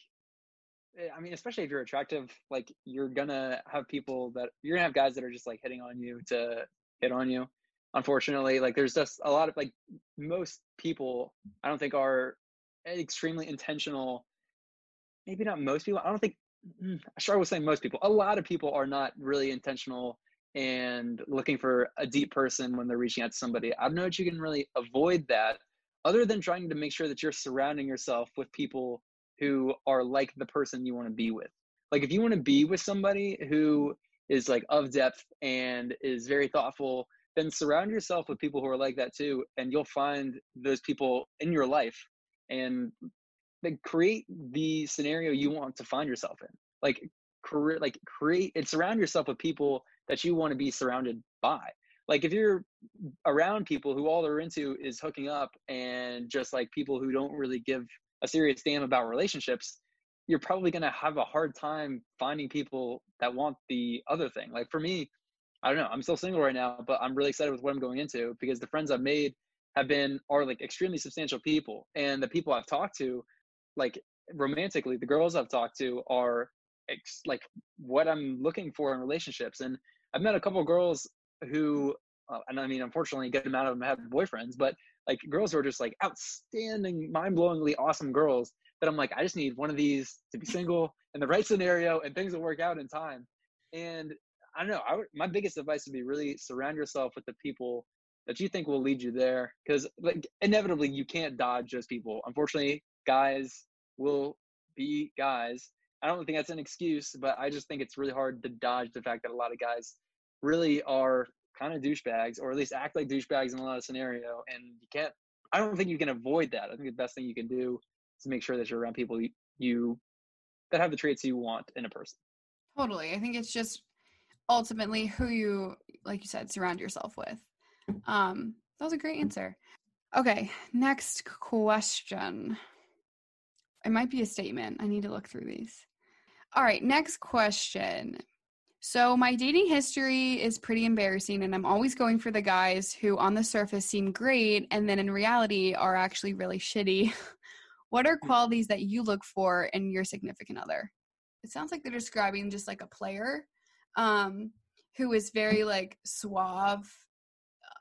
I mean, especially if you're attractive, like, you're going to have people that, you're going to have guys that are just, like, hitting on you to hit on you. Unfortunately, like, there's just a lot of, like, most people, I don't think are extremely intentional. Maybe not most people. I don't think, I sure would say most people. A lot of people are not really intentional and looking for a deep person when they're reaching out to somebody. I don't know that you can really avoid that other than trying to make sure that you're surrounding yourself with people who are like the person you want to be with. Like, if you want to be with somebody who is, like, of depth and is very thoughtful, then surround yourself with people who are like that too, and you'll find those people in your life, and then create the scenario you want to find yourself in. Like, career, like create and surround yourself with people that you want to be surrounded by. Like, if you're around people who all they're into is hooking up and just like people who don't really give a serious damn about relationships, you're probably going to have a hard time finding people that want the other thing. Like, for me, I don't know. I'm still single right now, but I'm really excited with what I'm going into, because the friends I've made have been, are like extremely substantial people. And the people I've talked to, like, romantically, the girls I've talked to are ex- like what I'm looking for in relationships. And I've met a couple of girls who, uh, and I mean, unfortunately a good amount of them have boyfriends, but like girls who are just like outstanding, mind-blowingly awesome girls that I'm like, I just need one of these to be single in the right scenario and things will work out in time. And I don't know. I would, my biggest advice would be really surround yourself with the people that you think will lead you there, because like inevitably you can't dodge those people. Unfortunately, guys will be guys. I don't think that's an excuse, but I just think it's really hard to dodge the fact that a lot of guys really are kind of douchebags, or at least act like douchebags in a lot of scenario. And you can't, I don't think you can avoid that. I think the best thing you can do is make sure that you're around people you, you that have the traits you want in a person. Totally. I think it's just, ultimately who you, like you said, surround yourself with. Um, that was a great answer. Okay. Next question. It might be a statement. I need to look through these. All right, next question. So my dating history is pretty embarrassing, and I'm always going for the guys who on the surface seem great and then in reality are actually really shitty. What are qualities that you look for in your significant other? It sounds like they're describing just like a player um, who is very like suave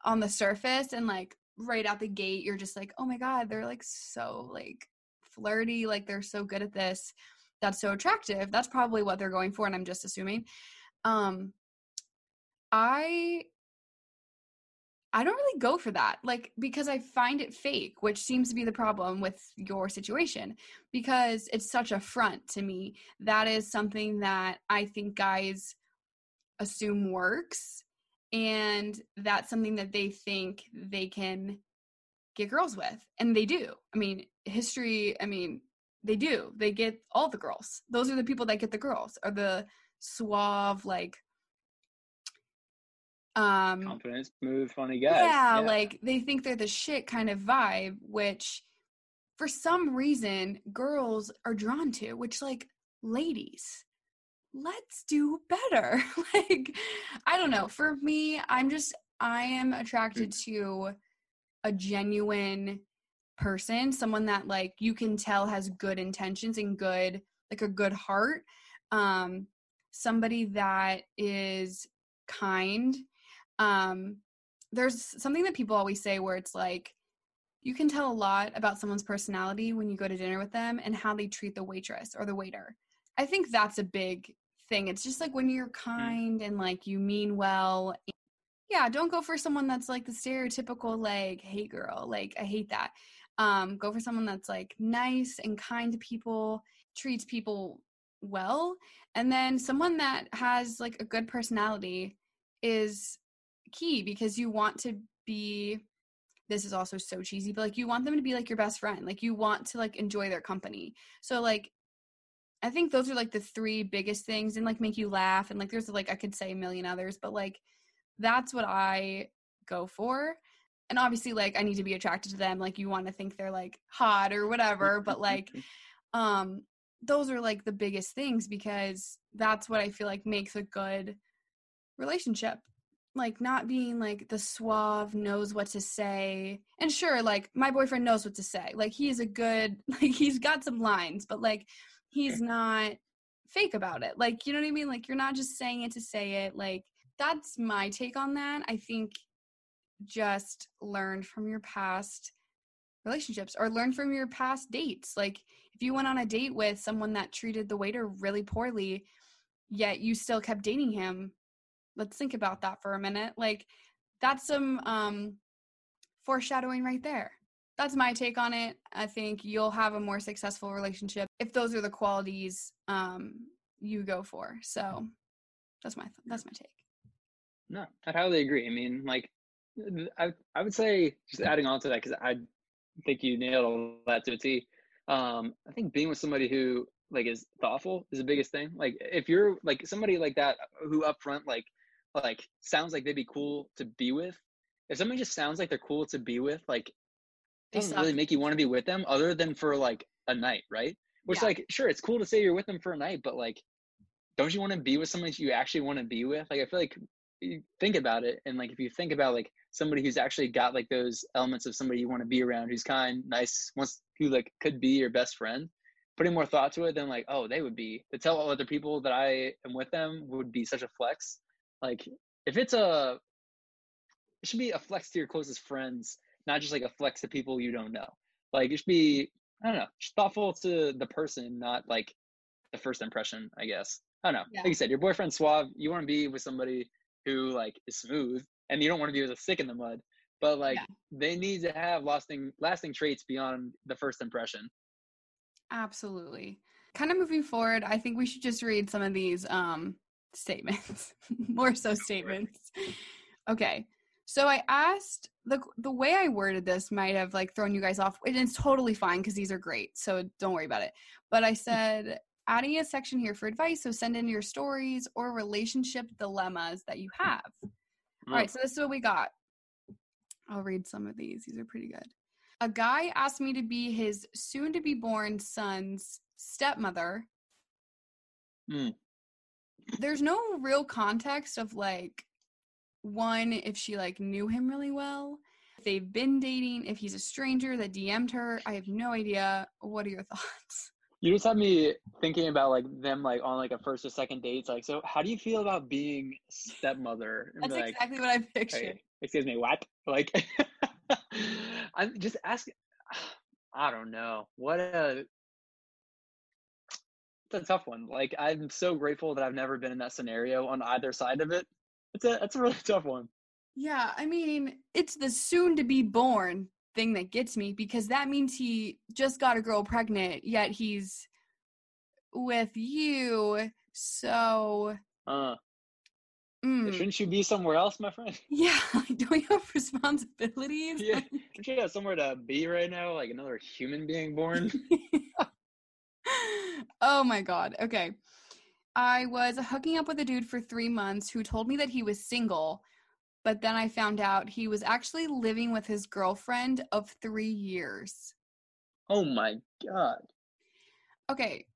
on the surface, and like right out the gate, you're just like, oh my God, they're like so like flirty. Like they're so good at this. That's so attractive. That's probably what they're going for. And I'm just assuming. Um, I, I don't really go for that. Like, because I find it fake, which seems to be the problem with your situation, because it's such a front to me. That is something that I think guys assume works. And that's something that they think they can get girls with. And they do. I mean, history, I mean, they do. They get all the girls. Those are the people that get the girls, are the suave, like, um, confidence, smooth, funny guys. Yeah, yeah, like they think they're the shit kind of vibe, which for some reason girls are drawn to, which, like, ladies, let's do better. Like, I don't know. For me, I'm just, I am attracted to a genuine person, someone that, like, you can tell has good intentions and good, like, a good heart. Um, somebody that is kind. Um, there's something that people always say where it's like, you can tell a lot about someone's personality when you go to dinner with them and how they treat the waitress or the waiter. I think that's a big thing. It's just like when you're kind and like you mean well. Yeah, don't go for someone that's like the stereotypical like, hey girl, like I hate that. Um, go for someone that's like nice and kind to people, treats people well. And then someone that has like a good personality is key, because you want to be, this is also so cheesy, but like you want them to be like your best friend. Like you want to like enjoy their company. So like I think those are like the three biggest things, and like make you laugh, and like there's like I could say a million others, but like that's what I go for. And obviously like I need to be attracted to them. Like you want to think they're like hot or whatever, but like um those are like the biggest things, because that's what I feel like makes a good relationship. Like not being like the suave knows what to say. And sure, like my boyfriend knows what to say. Like he is a good, like he's got some lines, but like he's not fake about it. Like, you know what I mean? Like, you're not just saying it to say it. Like, that's my take on that. I think just learn from your past relationships, or learn from your past dates. Like, if you went on a date with someone that treated the waiter really poorly, yet you still kept dating him, let's think about that for a minute. Like, that's some um, foreshadowing right there. That's my take on it. I think you'll have a more successful relationship if those are the qualities um, you go for. So that's my th- that's my take. No, I highly agree. I mean, like, I I would say, just adding on to that, because I think you nailed all that to a T. Um, I think being with somebody who, like, is thoughtful is the biggest thing. Like, if you're, like, somebody like that who up front, like, like sounds like they'd be cool to be with. If somebody just sounds like they're cool to be with, like, doesn't really make you want to be with them other than for like a night, right? Which, yeah. Like, sure, it's cool to say you're with them for a night, but like, don't you want to be with somebody you actually want to be with? Like, I feel like you think about it, and like if you think about like somebody who's actually got like those elements of somebody you want to be around, who's kind, nice, wants, who like could be your best friend, putting more thought to it than like, oh, they would be, to tell all other people that I am with them would be such a flex. Like, if it's a, it should be a flex to your closest friends, not just like a flex to people you don't know. Like, it should be, I don't know, thoughtful to the person, not like the first impression, I guess. I don't know. Yeah. Like you said, your boyfriend's suave. You want to be with somebody who like is smooth, and you don't want to be with a stick in the mud, but like, yeah, they need to have lasting, lasting traits beyond the first impression. Absolutely. Kind of moving forward, I think we should just read some of these um, statements, more so statements. Okay. So I asked, the the way I worded this might have like thrown you guys off, and it's totally fine because these are great, so don't worry about it. But I said, adding a section here for advice, so send in your stories or relationship dilemmas that you have. Mm-hmm. All right, so this is what we got. I'll read some of these. These are pretty good. A guy asked me to be his soon-to-be-born son's stepmother Mm. There's no real context of, like, one, if she, like, knew him really well, if they've been dating, if he's a stranger that D M'd her. I have no idea. What are your thoughts? You just had me thinking about, like, them, like, on, like, a first or second date. Like, so how do you feel about being stepmother? And that's like, exactly what I pictured. Hey, excuse me, what? Like, I'm just asking. I don't know. What a... It's a tough one. Like, I'm so grateful that I've never been in that scenario on either side of it. It's a it's a really tough one. Yeah, I mean, it's the soon-to-be-born thing that gets me, because that means he just got a girl pregnant, yet he's with you, so... Uh, mm. Shouldn't you be somewhere else, my friend? Yeah, like, don't you have responsibilities? Yeah, don't you have somewhere to be right now, like another human being born? Oh my God. Okay. I was hooking up with a dude for three months who told me that he was single, but then I found out he was actually living with his girlfriend of three years. Oh my God. Okay.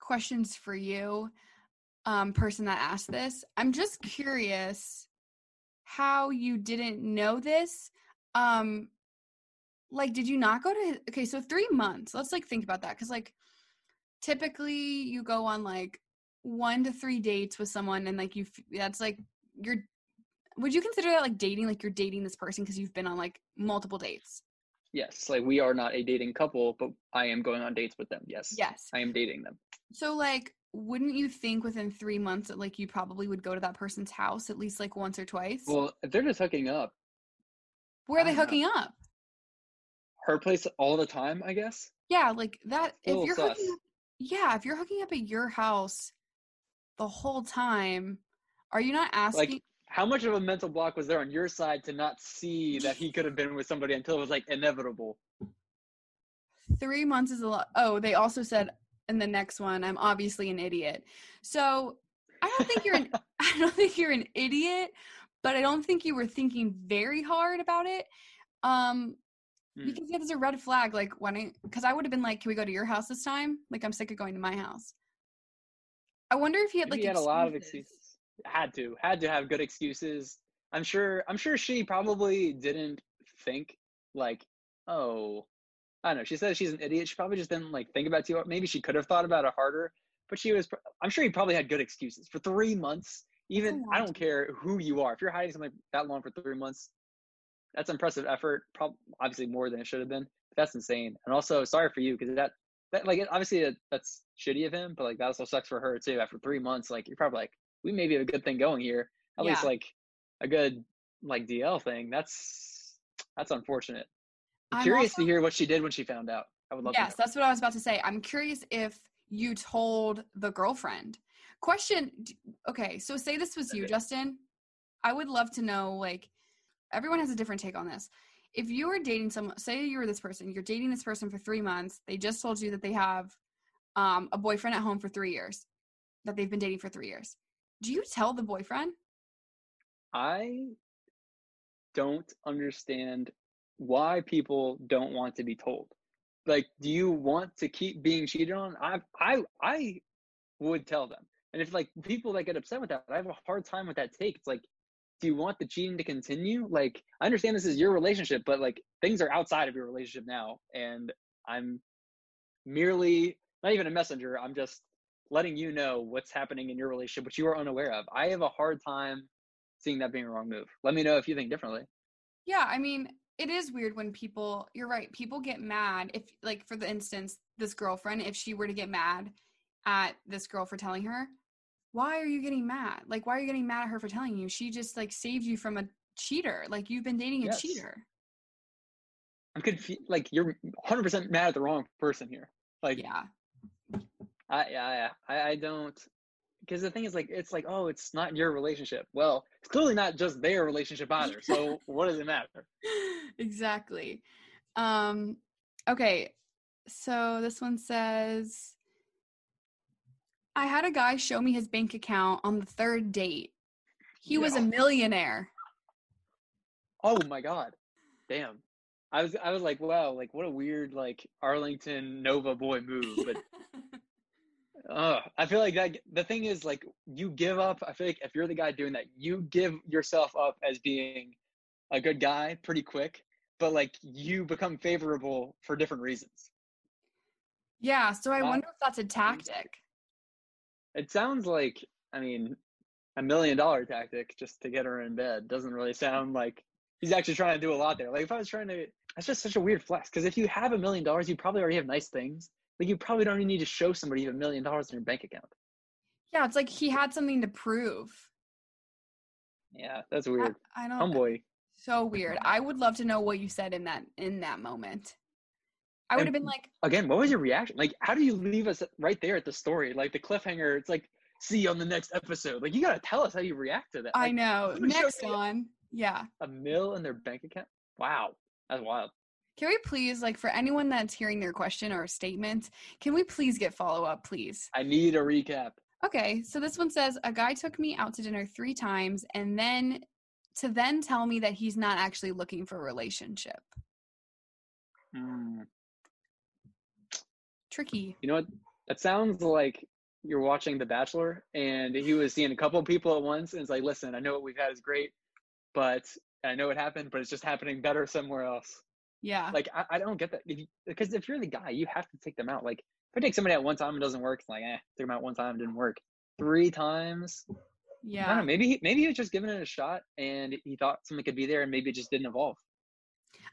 Questions for you, um, person that asked this. I'm just curious how you didn't know this. Um, like, did you not go to, okay, so three months. Let's, like, think about that, because, like, typically you go on, like, one to three dates with someone, and, like, you that's like you're would you consider that, like, dating? Like, you're dating this person because you've been on, like, multiple dates? Yes. Like, we are not a dating couple, but I am going on dates with them. Yes. Yes. I am dating them. So, like, wouldn't you think within three months that, like, you probably would go to that person's house at least, like, once or twice? Well, if they're just hooking up. Where are they hooking know. up? Her place all the time, I guess. Yeah, like that. If you're sus. hooking up Yeah, if you're hooking up at your house the whole time, are you not asking? Like, how much of a mental block was there on your side to not see that he could have been with somebody until it was, like, inevitable? Three months is a lot. Oh, they also said in the next one, I'm obviously an idiot. So I don't think you're an I don't think you're an idiot, but I don't think you were thinking very hard about it. Um Because yeah, there's a red flag, like, when I, because I would have been like, can we go to your house this time? Like, I'm sick of going to my house. I wonder if he had, Maybe like, he had a lot of excuses. Had to, had to have good excuses. I'm sure, I'm sure she probably didn't think, like, oh, I don't know. She says she's an idiot. She probably just didn't, like, think about it. Maybe she could have thought about it harder, but she was, I'm sure he probably had good excuses. For three months, even, I don't, I don't care who you are. If you're hiding something that long for three months, that's impressive effort, probably, obviously more than it should have been. That's insane. And also, sorry for you, because that, that, like, obviously that, that's shitty of him, but, like, that also sucks for her, too. After three months, like, you're probably like, we maybe have a good thing going here. At yeah. least, like, a good, like, D L thing. That's that's unfortunate. I'm, I'm curious also, to hear what she did when she found out. I would love yes, to Yes, that's what I was about to say. I'm curious if you told the girlfriend. Question, okay, so say this was you, Justin. I would love to know, like, everyone has a different take on this. If you were dating someone, say you were this person, you're dating this person for three months. They just told you that they have um, a boyfriend at home for three years, that they've been dating for three years. Do you tell the boyfriend? I don't understand why people don't want to be told. Like, do you want to keep being cheated on? I I I would tell them. And if, like, people that get upset with that, I have a hard time with that take. It's like, do you want the cheating to continue? Like, I understand this is your relationship, but, like, things are outside of your relationship now, and I'm merely not even a messenger. I'm just letting you know what's happening in your relationship, which you are unaware of. I have a hard time seeing that being a wrong move. Let me know if you think differently. Yeah, I mean, it is weird when people, you're right, people get mad if, like, for the instance, this girlfriend, if she were to get mad at this girl for telling her, why are you getting mad? Like, why are you getting mad at her for telling you? She just, like, saved you from a cheater. Like, you've been dating a yes. cheater. I'm confused. Like, you're one hundred percent mad at the wrong person here. Like, yeah. I I, I, I don't, because the thing is, like, it's like, oh, it's not your relationship. Well, it's clearly not just their relationship either. So what does it matter? Exactly. Um, okay. So this one says, I had a guy show me his bank account on the third date. He yeah. was a millionaire. Oh my God. Damn. I was I was like, wow, like, what a weird, like, Arlington Nova boy move. But Uh, I feel like that, the thing is, like, you give up. I feel like if you're the guy doing that, you give yourself up as being a good guy pretty quick, but like you become favorable for different reasons. Yeah. So I uh, wonder if that's a tactic. It sounds like, I mean, a million dollar tactic just to get her in bed. Doesn't really sound like he's actually trying to do a lot there. Like if I was trying to, that's just such a weird flex. Cause if you have a million dollars, you probably already have nice things. Like you probably don't even need to show somebody you have a million dollars in your bank account. Yeah. It's like he had something to prove. Yeah. That's weird. I, I don't Homeboy. So weird. I would love to know what you said in that, in that moment. I would and have been like, again, what was your reaction? Like, how do you leave us right there at the story? Like the cliffhanger, it's like, see you on the next episode. Like you got to tell us how you react to that. Like, I know. Next one. Yeah. A mil in their bank account. Wow. That's wild. Can we please, like, for anyone that's hearing their question or statement, can we please get follow-up, please? I need a recap. Okay, so this one says, a guy took me out to dinner three times and then to then tell me that he's not actually looking for a relationship. Mm. Tricky. You know what? That sounds like you're watching The Bachelor and he was seeing a couple of people at once and it's like, listen, I know what we've had is great, but I know it happened, but it's just happening better somewhere else. Yeah. Like, I, I don't get that. If you, because if you're the guy, you have to take them out. Like, if I take somebody out one time and it doesn't work, it's like, eh, took them out one time, it didn't work. Three times? Yeah. I don't know. Maybe he, maybe he was just giving it a shot and he thought something could be there and maybe it just didn't evolve.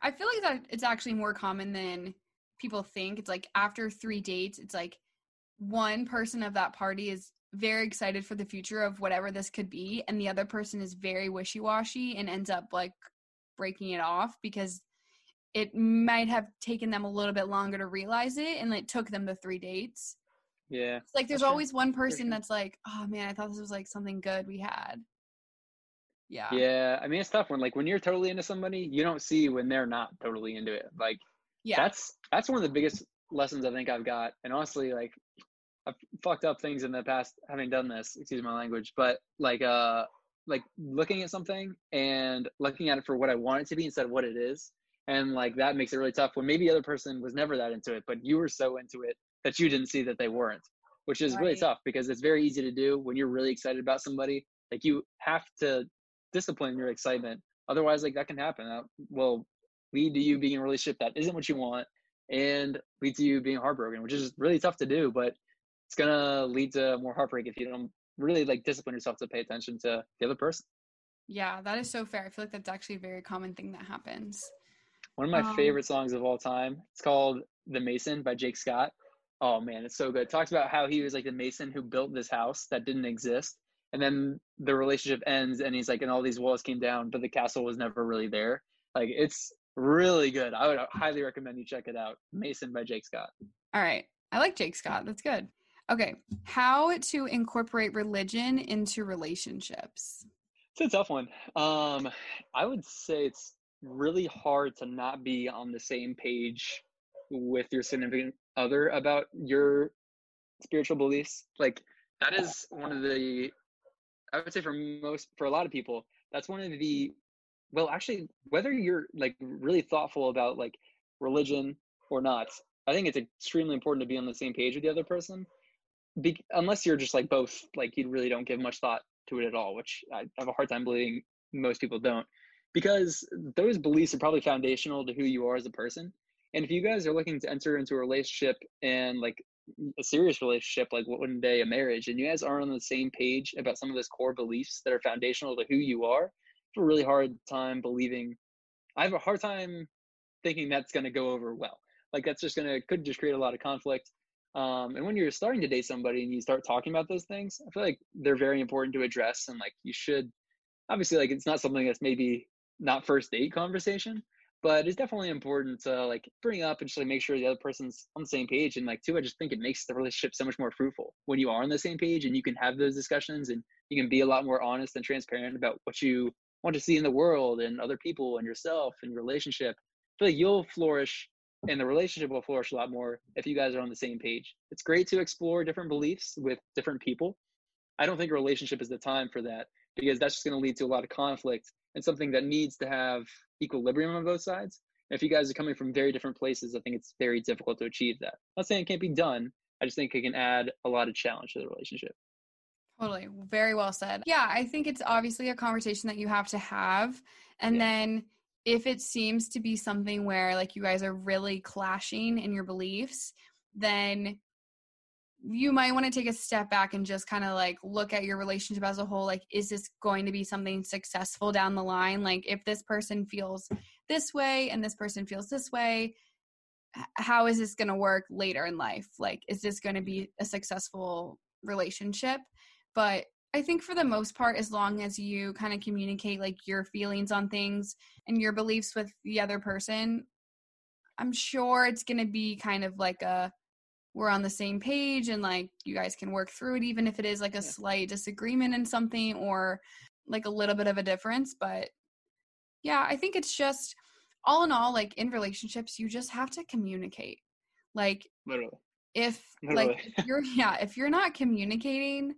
I feel like that it's actually more common than people think. It's like after three dates, it's like one person of that party is very excited for the future of whatever this could be, and the other person is very wishy-washy and ends up like breaking it off because it might have taken them a little bit longer to realize it, and it took them the three dates. Yeah. It's like there's that's always true. One person that's, that's like, oh man, I thought this was like something good we had. Yeah. Yeah. I mean, it's tough when like when you're totally into somebody, you don't see when they're not totally into it. Like, yeah. That's that's one of the biggest lessons I think I've got. And honestly, like I've fucked up things in the past having done this, excuse my language, but like uh like looking at something and looking at it for what I want it to be instead of what it is. And like that makes it really tough when maybe the other person was never that into it, but you were so into it that you didn't see that they weren't, which is right. Really tough because it's very easy to do when you're really excited about somebody. Like you have to discipline your excitement. Otherwise, like that can happen. That will lead to you being in a relationship that isn't what you want and lead to you being heartbroken, which is really tough to do, but it's going to lead to more heartbreak if you don't really like discipline yourself to pay attention to the other person. Yeah, that is so fair. I feel like that's actually a very common thing that happens. One of my um, favorite songs of all time. It's called The Mason by Jake Scott. Oh man, it's so good. It talks about how he was like the Mason who built this house that didn't exist. And then the relationship ends and he's like, and all these walls came down, but the castle was never really there. Like it's really good. I would highly recommend you check it out. Mason by Jake Scott. All right. I like Jake Scott. That's good. Okay. How to incorporate religion into relationships. It's a tough one. Um, I would say it's really hard to not be on the same page with your significant other about your spiritual beliefs. Like that is one of the, I would say for most, for a lot of people, that's one of the, well, actually, whether you're like really thoughtful about like religion or not, I think it's extremely important to be on the same page with the other person, be, unless you're just like both, like you really don't give much thought to it at all, which I have a hard time believing most people don't. Because those beliefs are probably foundational to who you are as a person. And if you guys are looking to enter into a relationship and like a serious relationship, like one day a marriage, and you guys aren't on the same page about some of those core beliefs that are foundational to who you are, I have a really hard time believing, I have a hard time thinking that's going to go over well. Like that's just going to, could just create a lot of conflict. Um, and when you're starting to date somebody and you start talking about those things, I feel like they're very important to address. And like you should, obviously like it's not something that's maybe not first date conversation, but it's definitely important to like bring up and just like make sure the other person's on the same page. And like too, I just think it makes the relationship so much more fruitful when you are on the same page and you can have those discussions and you can be a lot more honest and transparent about what you want to see in the world and other people and yourself and your relationship. I feel like you'll flourish and the relationship will flourish a lot more if you guys are on the same page. It's great to explore different beliefs with different people. I don't think a relationship is the time for that because that's just going to lead to a lot of conflict and something that needs to have equilibrium on both sides. And if you guys are coming from very different places, I think it's very difficult to achieve that. I'm not saying it can't be done, I just think it can add a lot of challenge to the relationship. Totally. Very well said. Yeah, I think it's obviously a conversation that you have to have. And yeah. then if it seems to be something where like you guys are really clashing in your beliefs, then you might want to take a step back and just kind of like look at your relationship as a whole. Like, is this going to be something successful down the line? Like, if this person feels this way and this person feels this way, how is this going to work later in life? Like, is this going to be a successful relationship? But I think for the most part, as long as you kind of communicate like your feelings on things and your beliefs with the other person, I'm sure it's going to be kind of like a, we're on the same page and like you guys can work through it, even if it is like a yeah. slight disagreement in something or like a little bit of a difference. But yeah, I think it's just all in all, like in relationships, you just have to communicate. Like Literally. if Literally. like if you're, yeah, if you're not communicating,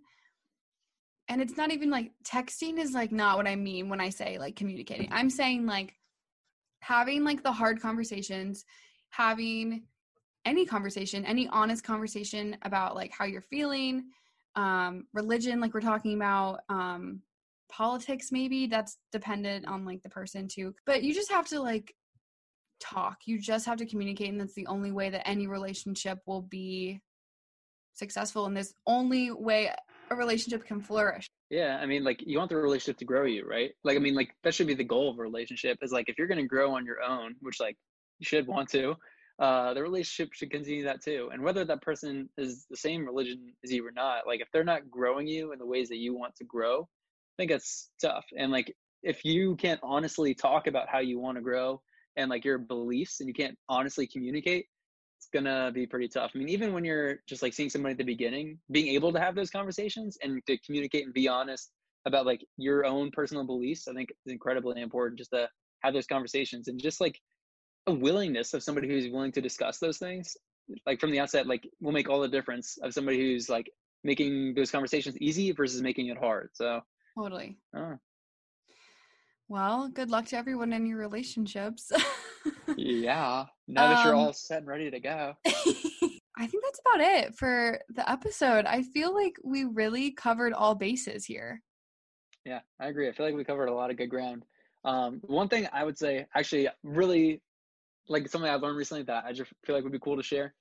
and it's not even like texting is like not what I mean when I say like communicating. I'm saying like having like the hard conversations, having any conversation, any honest conversation about like how you're feeling, um, religion, like we're talking about, um, politics, maybe that's dependent on like the person too, but you just have to like talk, you just have to communicate. And that's the only way that any relationship will be successful. And there's only way a relationship can flourish. Yeah. I mean, like you want the relationship to grow you, right? Like, I mean, like that should be the goal of a relationship is like, if you're going to grow on your own, which like you should want to, Uh, the relationship should continue that too. And whether that person is the same religion as you or not, like if they're not growing you in the ways that you want to grow, I think that's tough. And like, if you can't honestly talk about how you want to grow and like your beliefs and you can't honestly communicate, it's gonna be pretty tough. I mean, even when you're just like seeing somebody at the beginning, being able to have those conversations and to communicate and be honest about like your own personal beliefs, I think is incredibly important just to have those conversations and just like a willingness of somebody who's willing to discuss those things like from the outset, like will make all the difference of somebody who's like making those conversations easy versus making it hard. So totally. Oh. Well, good luck to everyone in your relationships. Yeah. Now um, that you're all set and ready to go. I think that's about it for the episode. I feel like we really covered all bases here. Yeah, I agree. I feel like we covered a lot of good ground. Um, one thing I would say actually really like something I've learned recently that I just feel like would be cool to share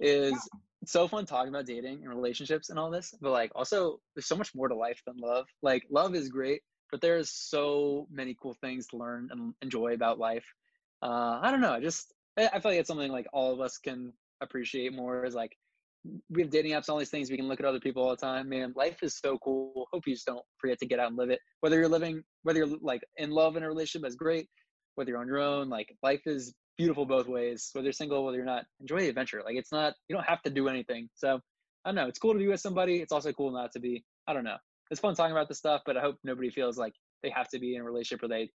is yeah. it's so fun talking about dating and relationships and all this, but like also there's so much more to life than love. Like love is great, but there's so many cool things to learn and enjoy about life. Uh, I don't know. I just, I feel like it's something like all of us can appreciate more is like we have dating apps and all these things. We can look at other people all the time, man. Life is so cool. Hope you just don't forget to get out and live it. Whether you're living, whether you're like in love in a relationship, that's great. Whether you're on your own, like life is beautiful both ways, whether you're single, whether you're not. Enjoy the adventure. Like it's not, you don't have to do anything. So I don't know. It's cool to be with somebody. It's also cool not to be. I don't know. It's fun talking about this stuff, but I hope nobody feels like they have to be in a relationship or they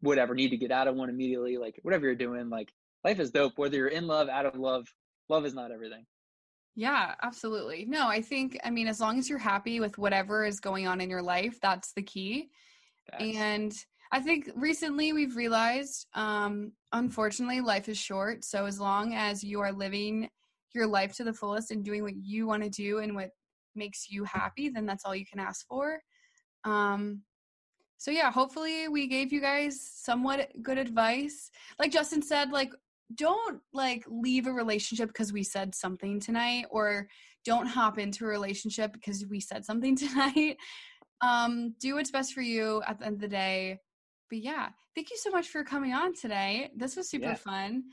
would ever need to get out of one immediately. Like whatever you're doing, like life is dope. Whether you're in love, out of love, love is not everything. Yeah, absolutely. No, I think, I mean, as long as you're happy with whatever is going on in your life, that's the key. That's- and I think recently we've realized, um, unfortunately, life is short. So as long as you are living your life to the fullest and doing what you want to do and what makes you happy, then that's all you can ask for. Um, so yeah, hopefully we gave you guys somewhat good advice. Like Justin said, like, don't like leave a relationship because we said something tonight, or don't hop into a relationship because we said something tonight. Um, do what's best for you at the end of the day. But yeah, thank you so much for coming on today. This was super yeah. fun.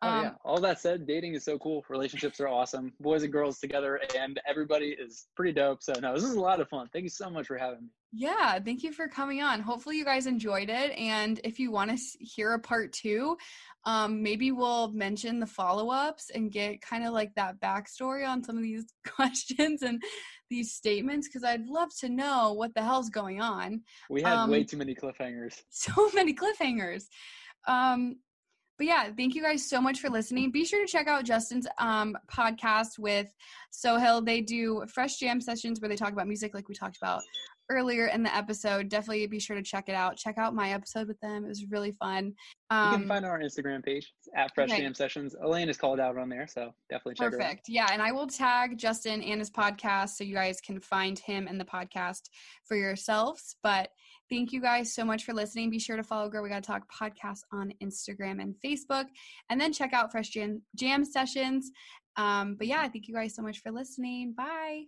Um, oh, yeah. All that said, dating is so cool. Relationships are awesome. Boys and girls together, and everybody is pretty dope. So no, this is a lot of fun. Thank you so much for having me. Yeah, thank you for coming on. Hopefully you guys enjoyed it. And if you want to hear a part two, um, maybe we'll mention the follow-ups and get kind of like that backstory on some of these questions and these statements, because I'd love to know what the hell's going on. We had um, way too many cliffhangers. So many cliffhangers. Um, But yeah, thank you guys so much for listening. Be sure to check out Justin's um, podcast with Sohil. They do Fresh Jam Sessions where they talk about music like we talked about earlier in the episode. Definitely be sure to check it out. Check out my episode with them. It was really fun. Um, you can find our Instagram page at Fresh Jam Sessions. Elaine is called out on there, so definitely check it out. Perfect. Yeah, and I will tag Justin and his podcast so you guys can find him and the podcast for yourselves. But thank you guys so much for listening. Be sure to follow Girl We Gotta Talk podcast on Instagram and Facebook, and then check out Fresh Jam, Jam Sessions. Um, but yeah, thank you guys so much for listening. Bye.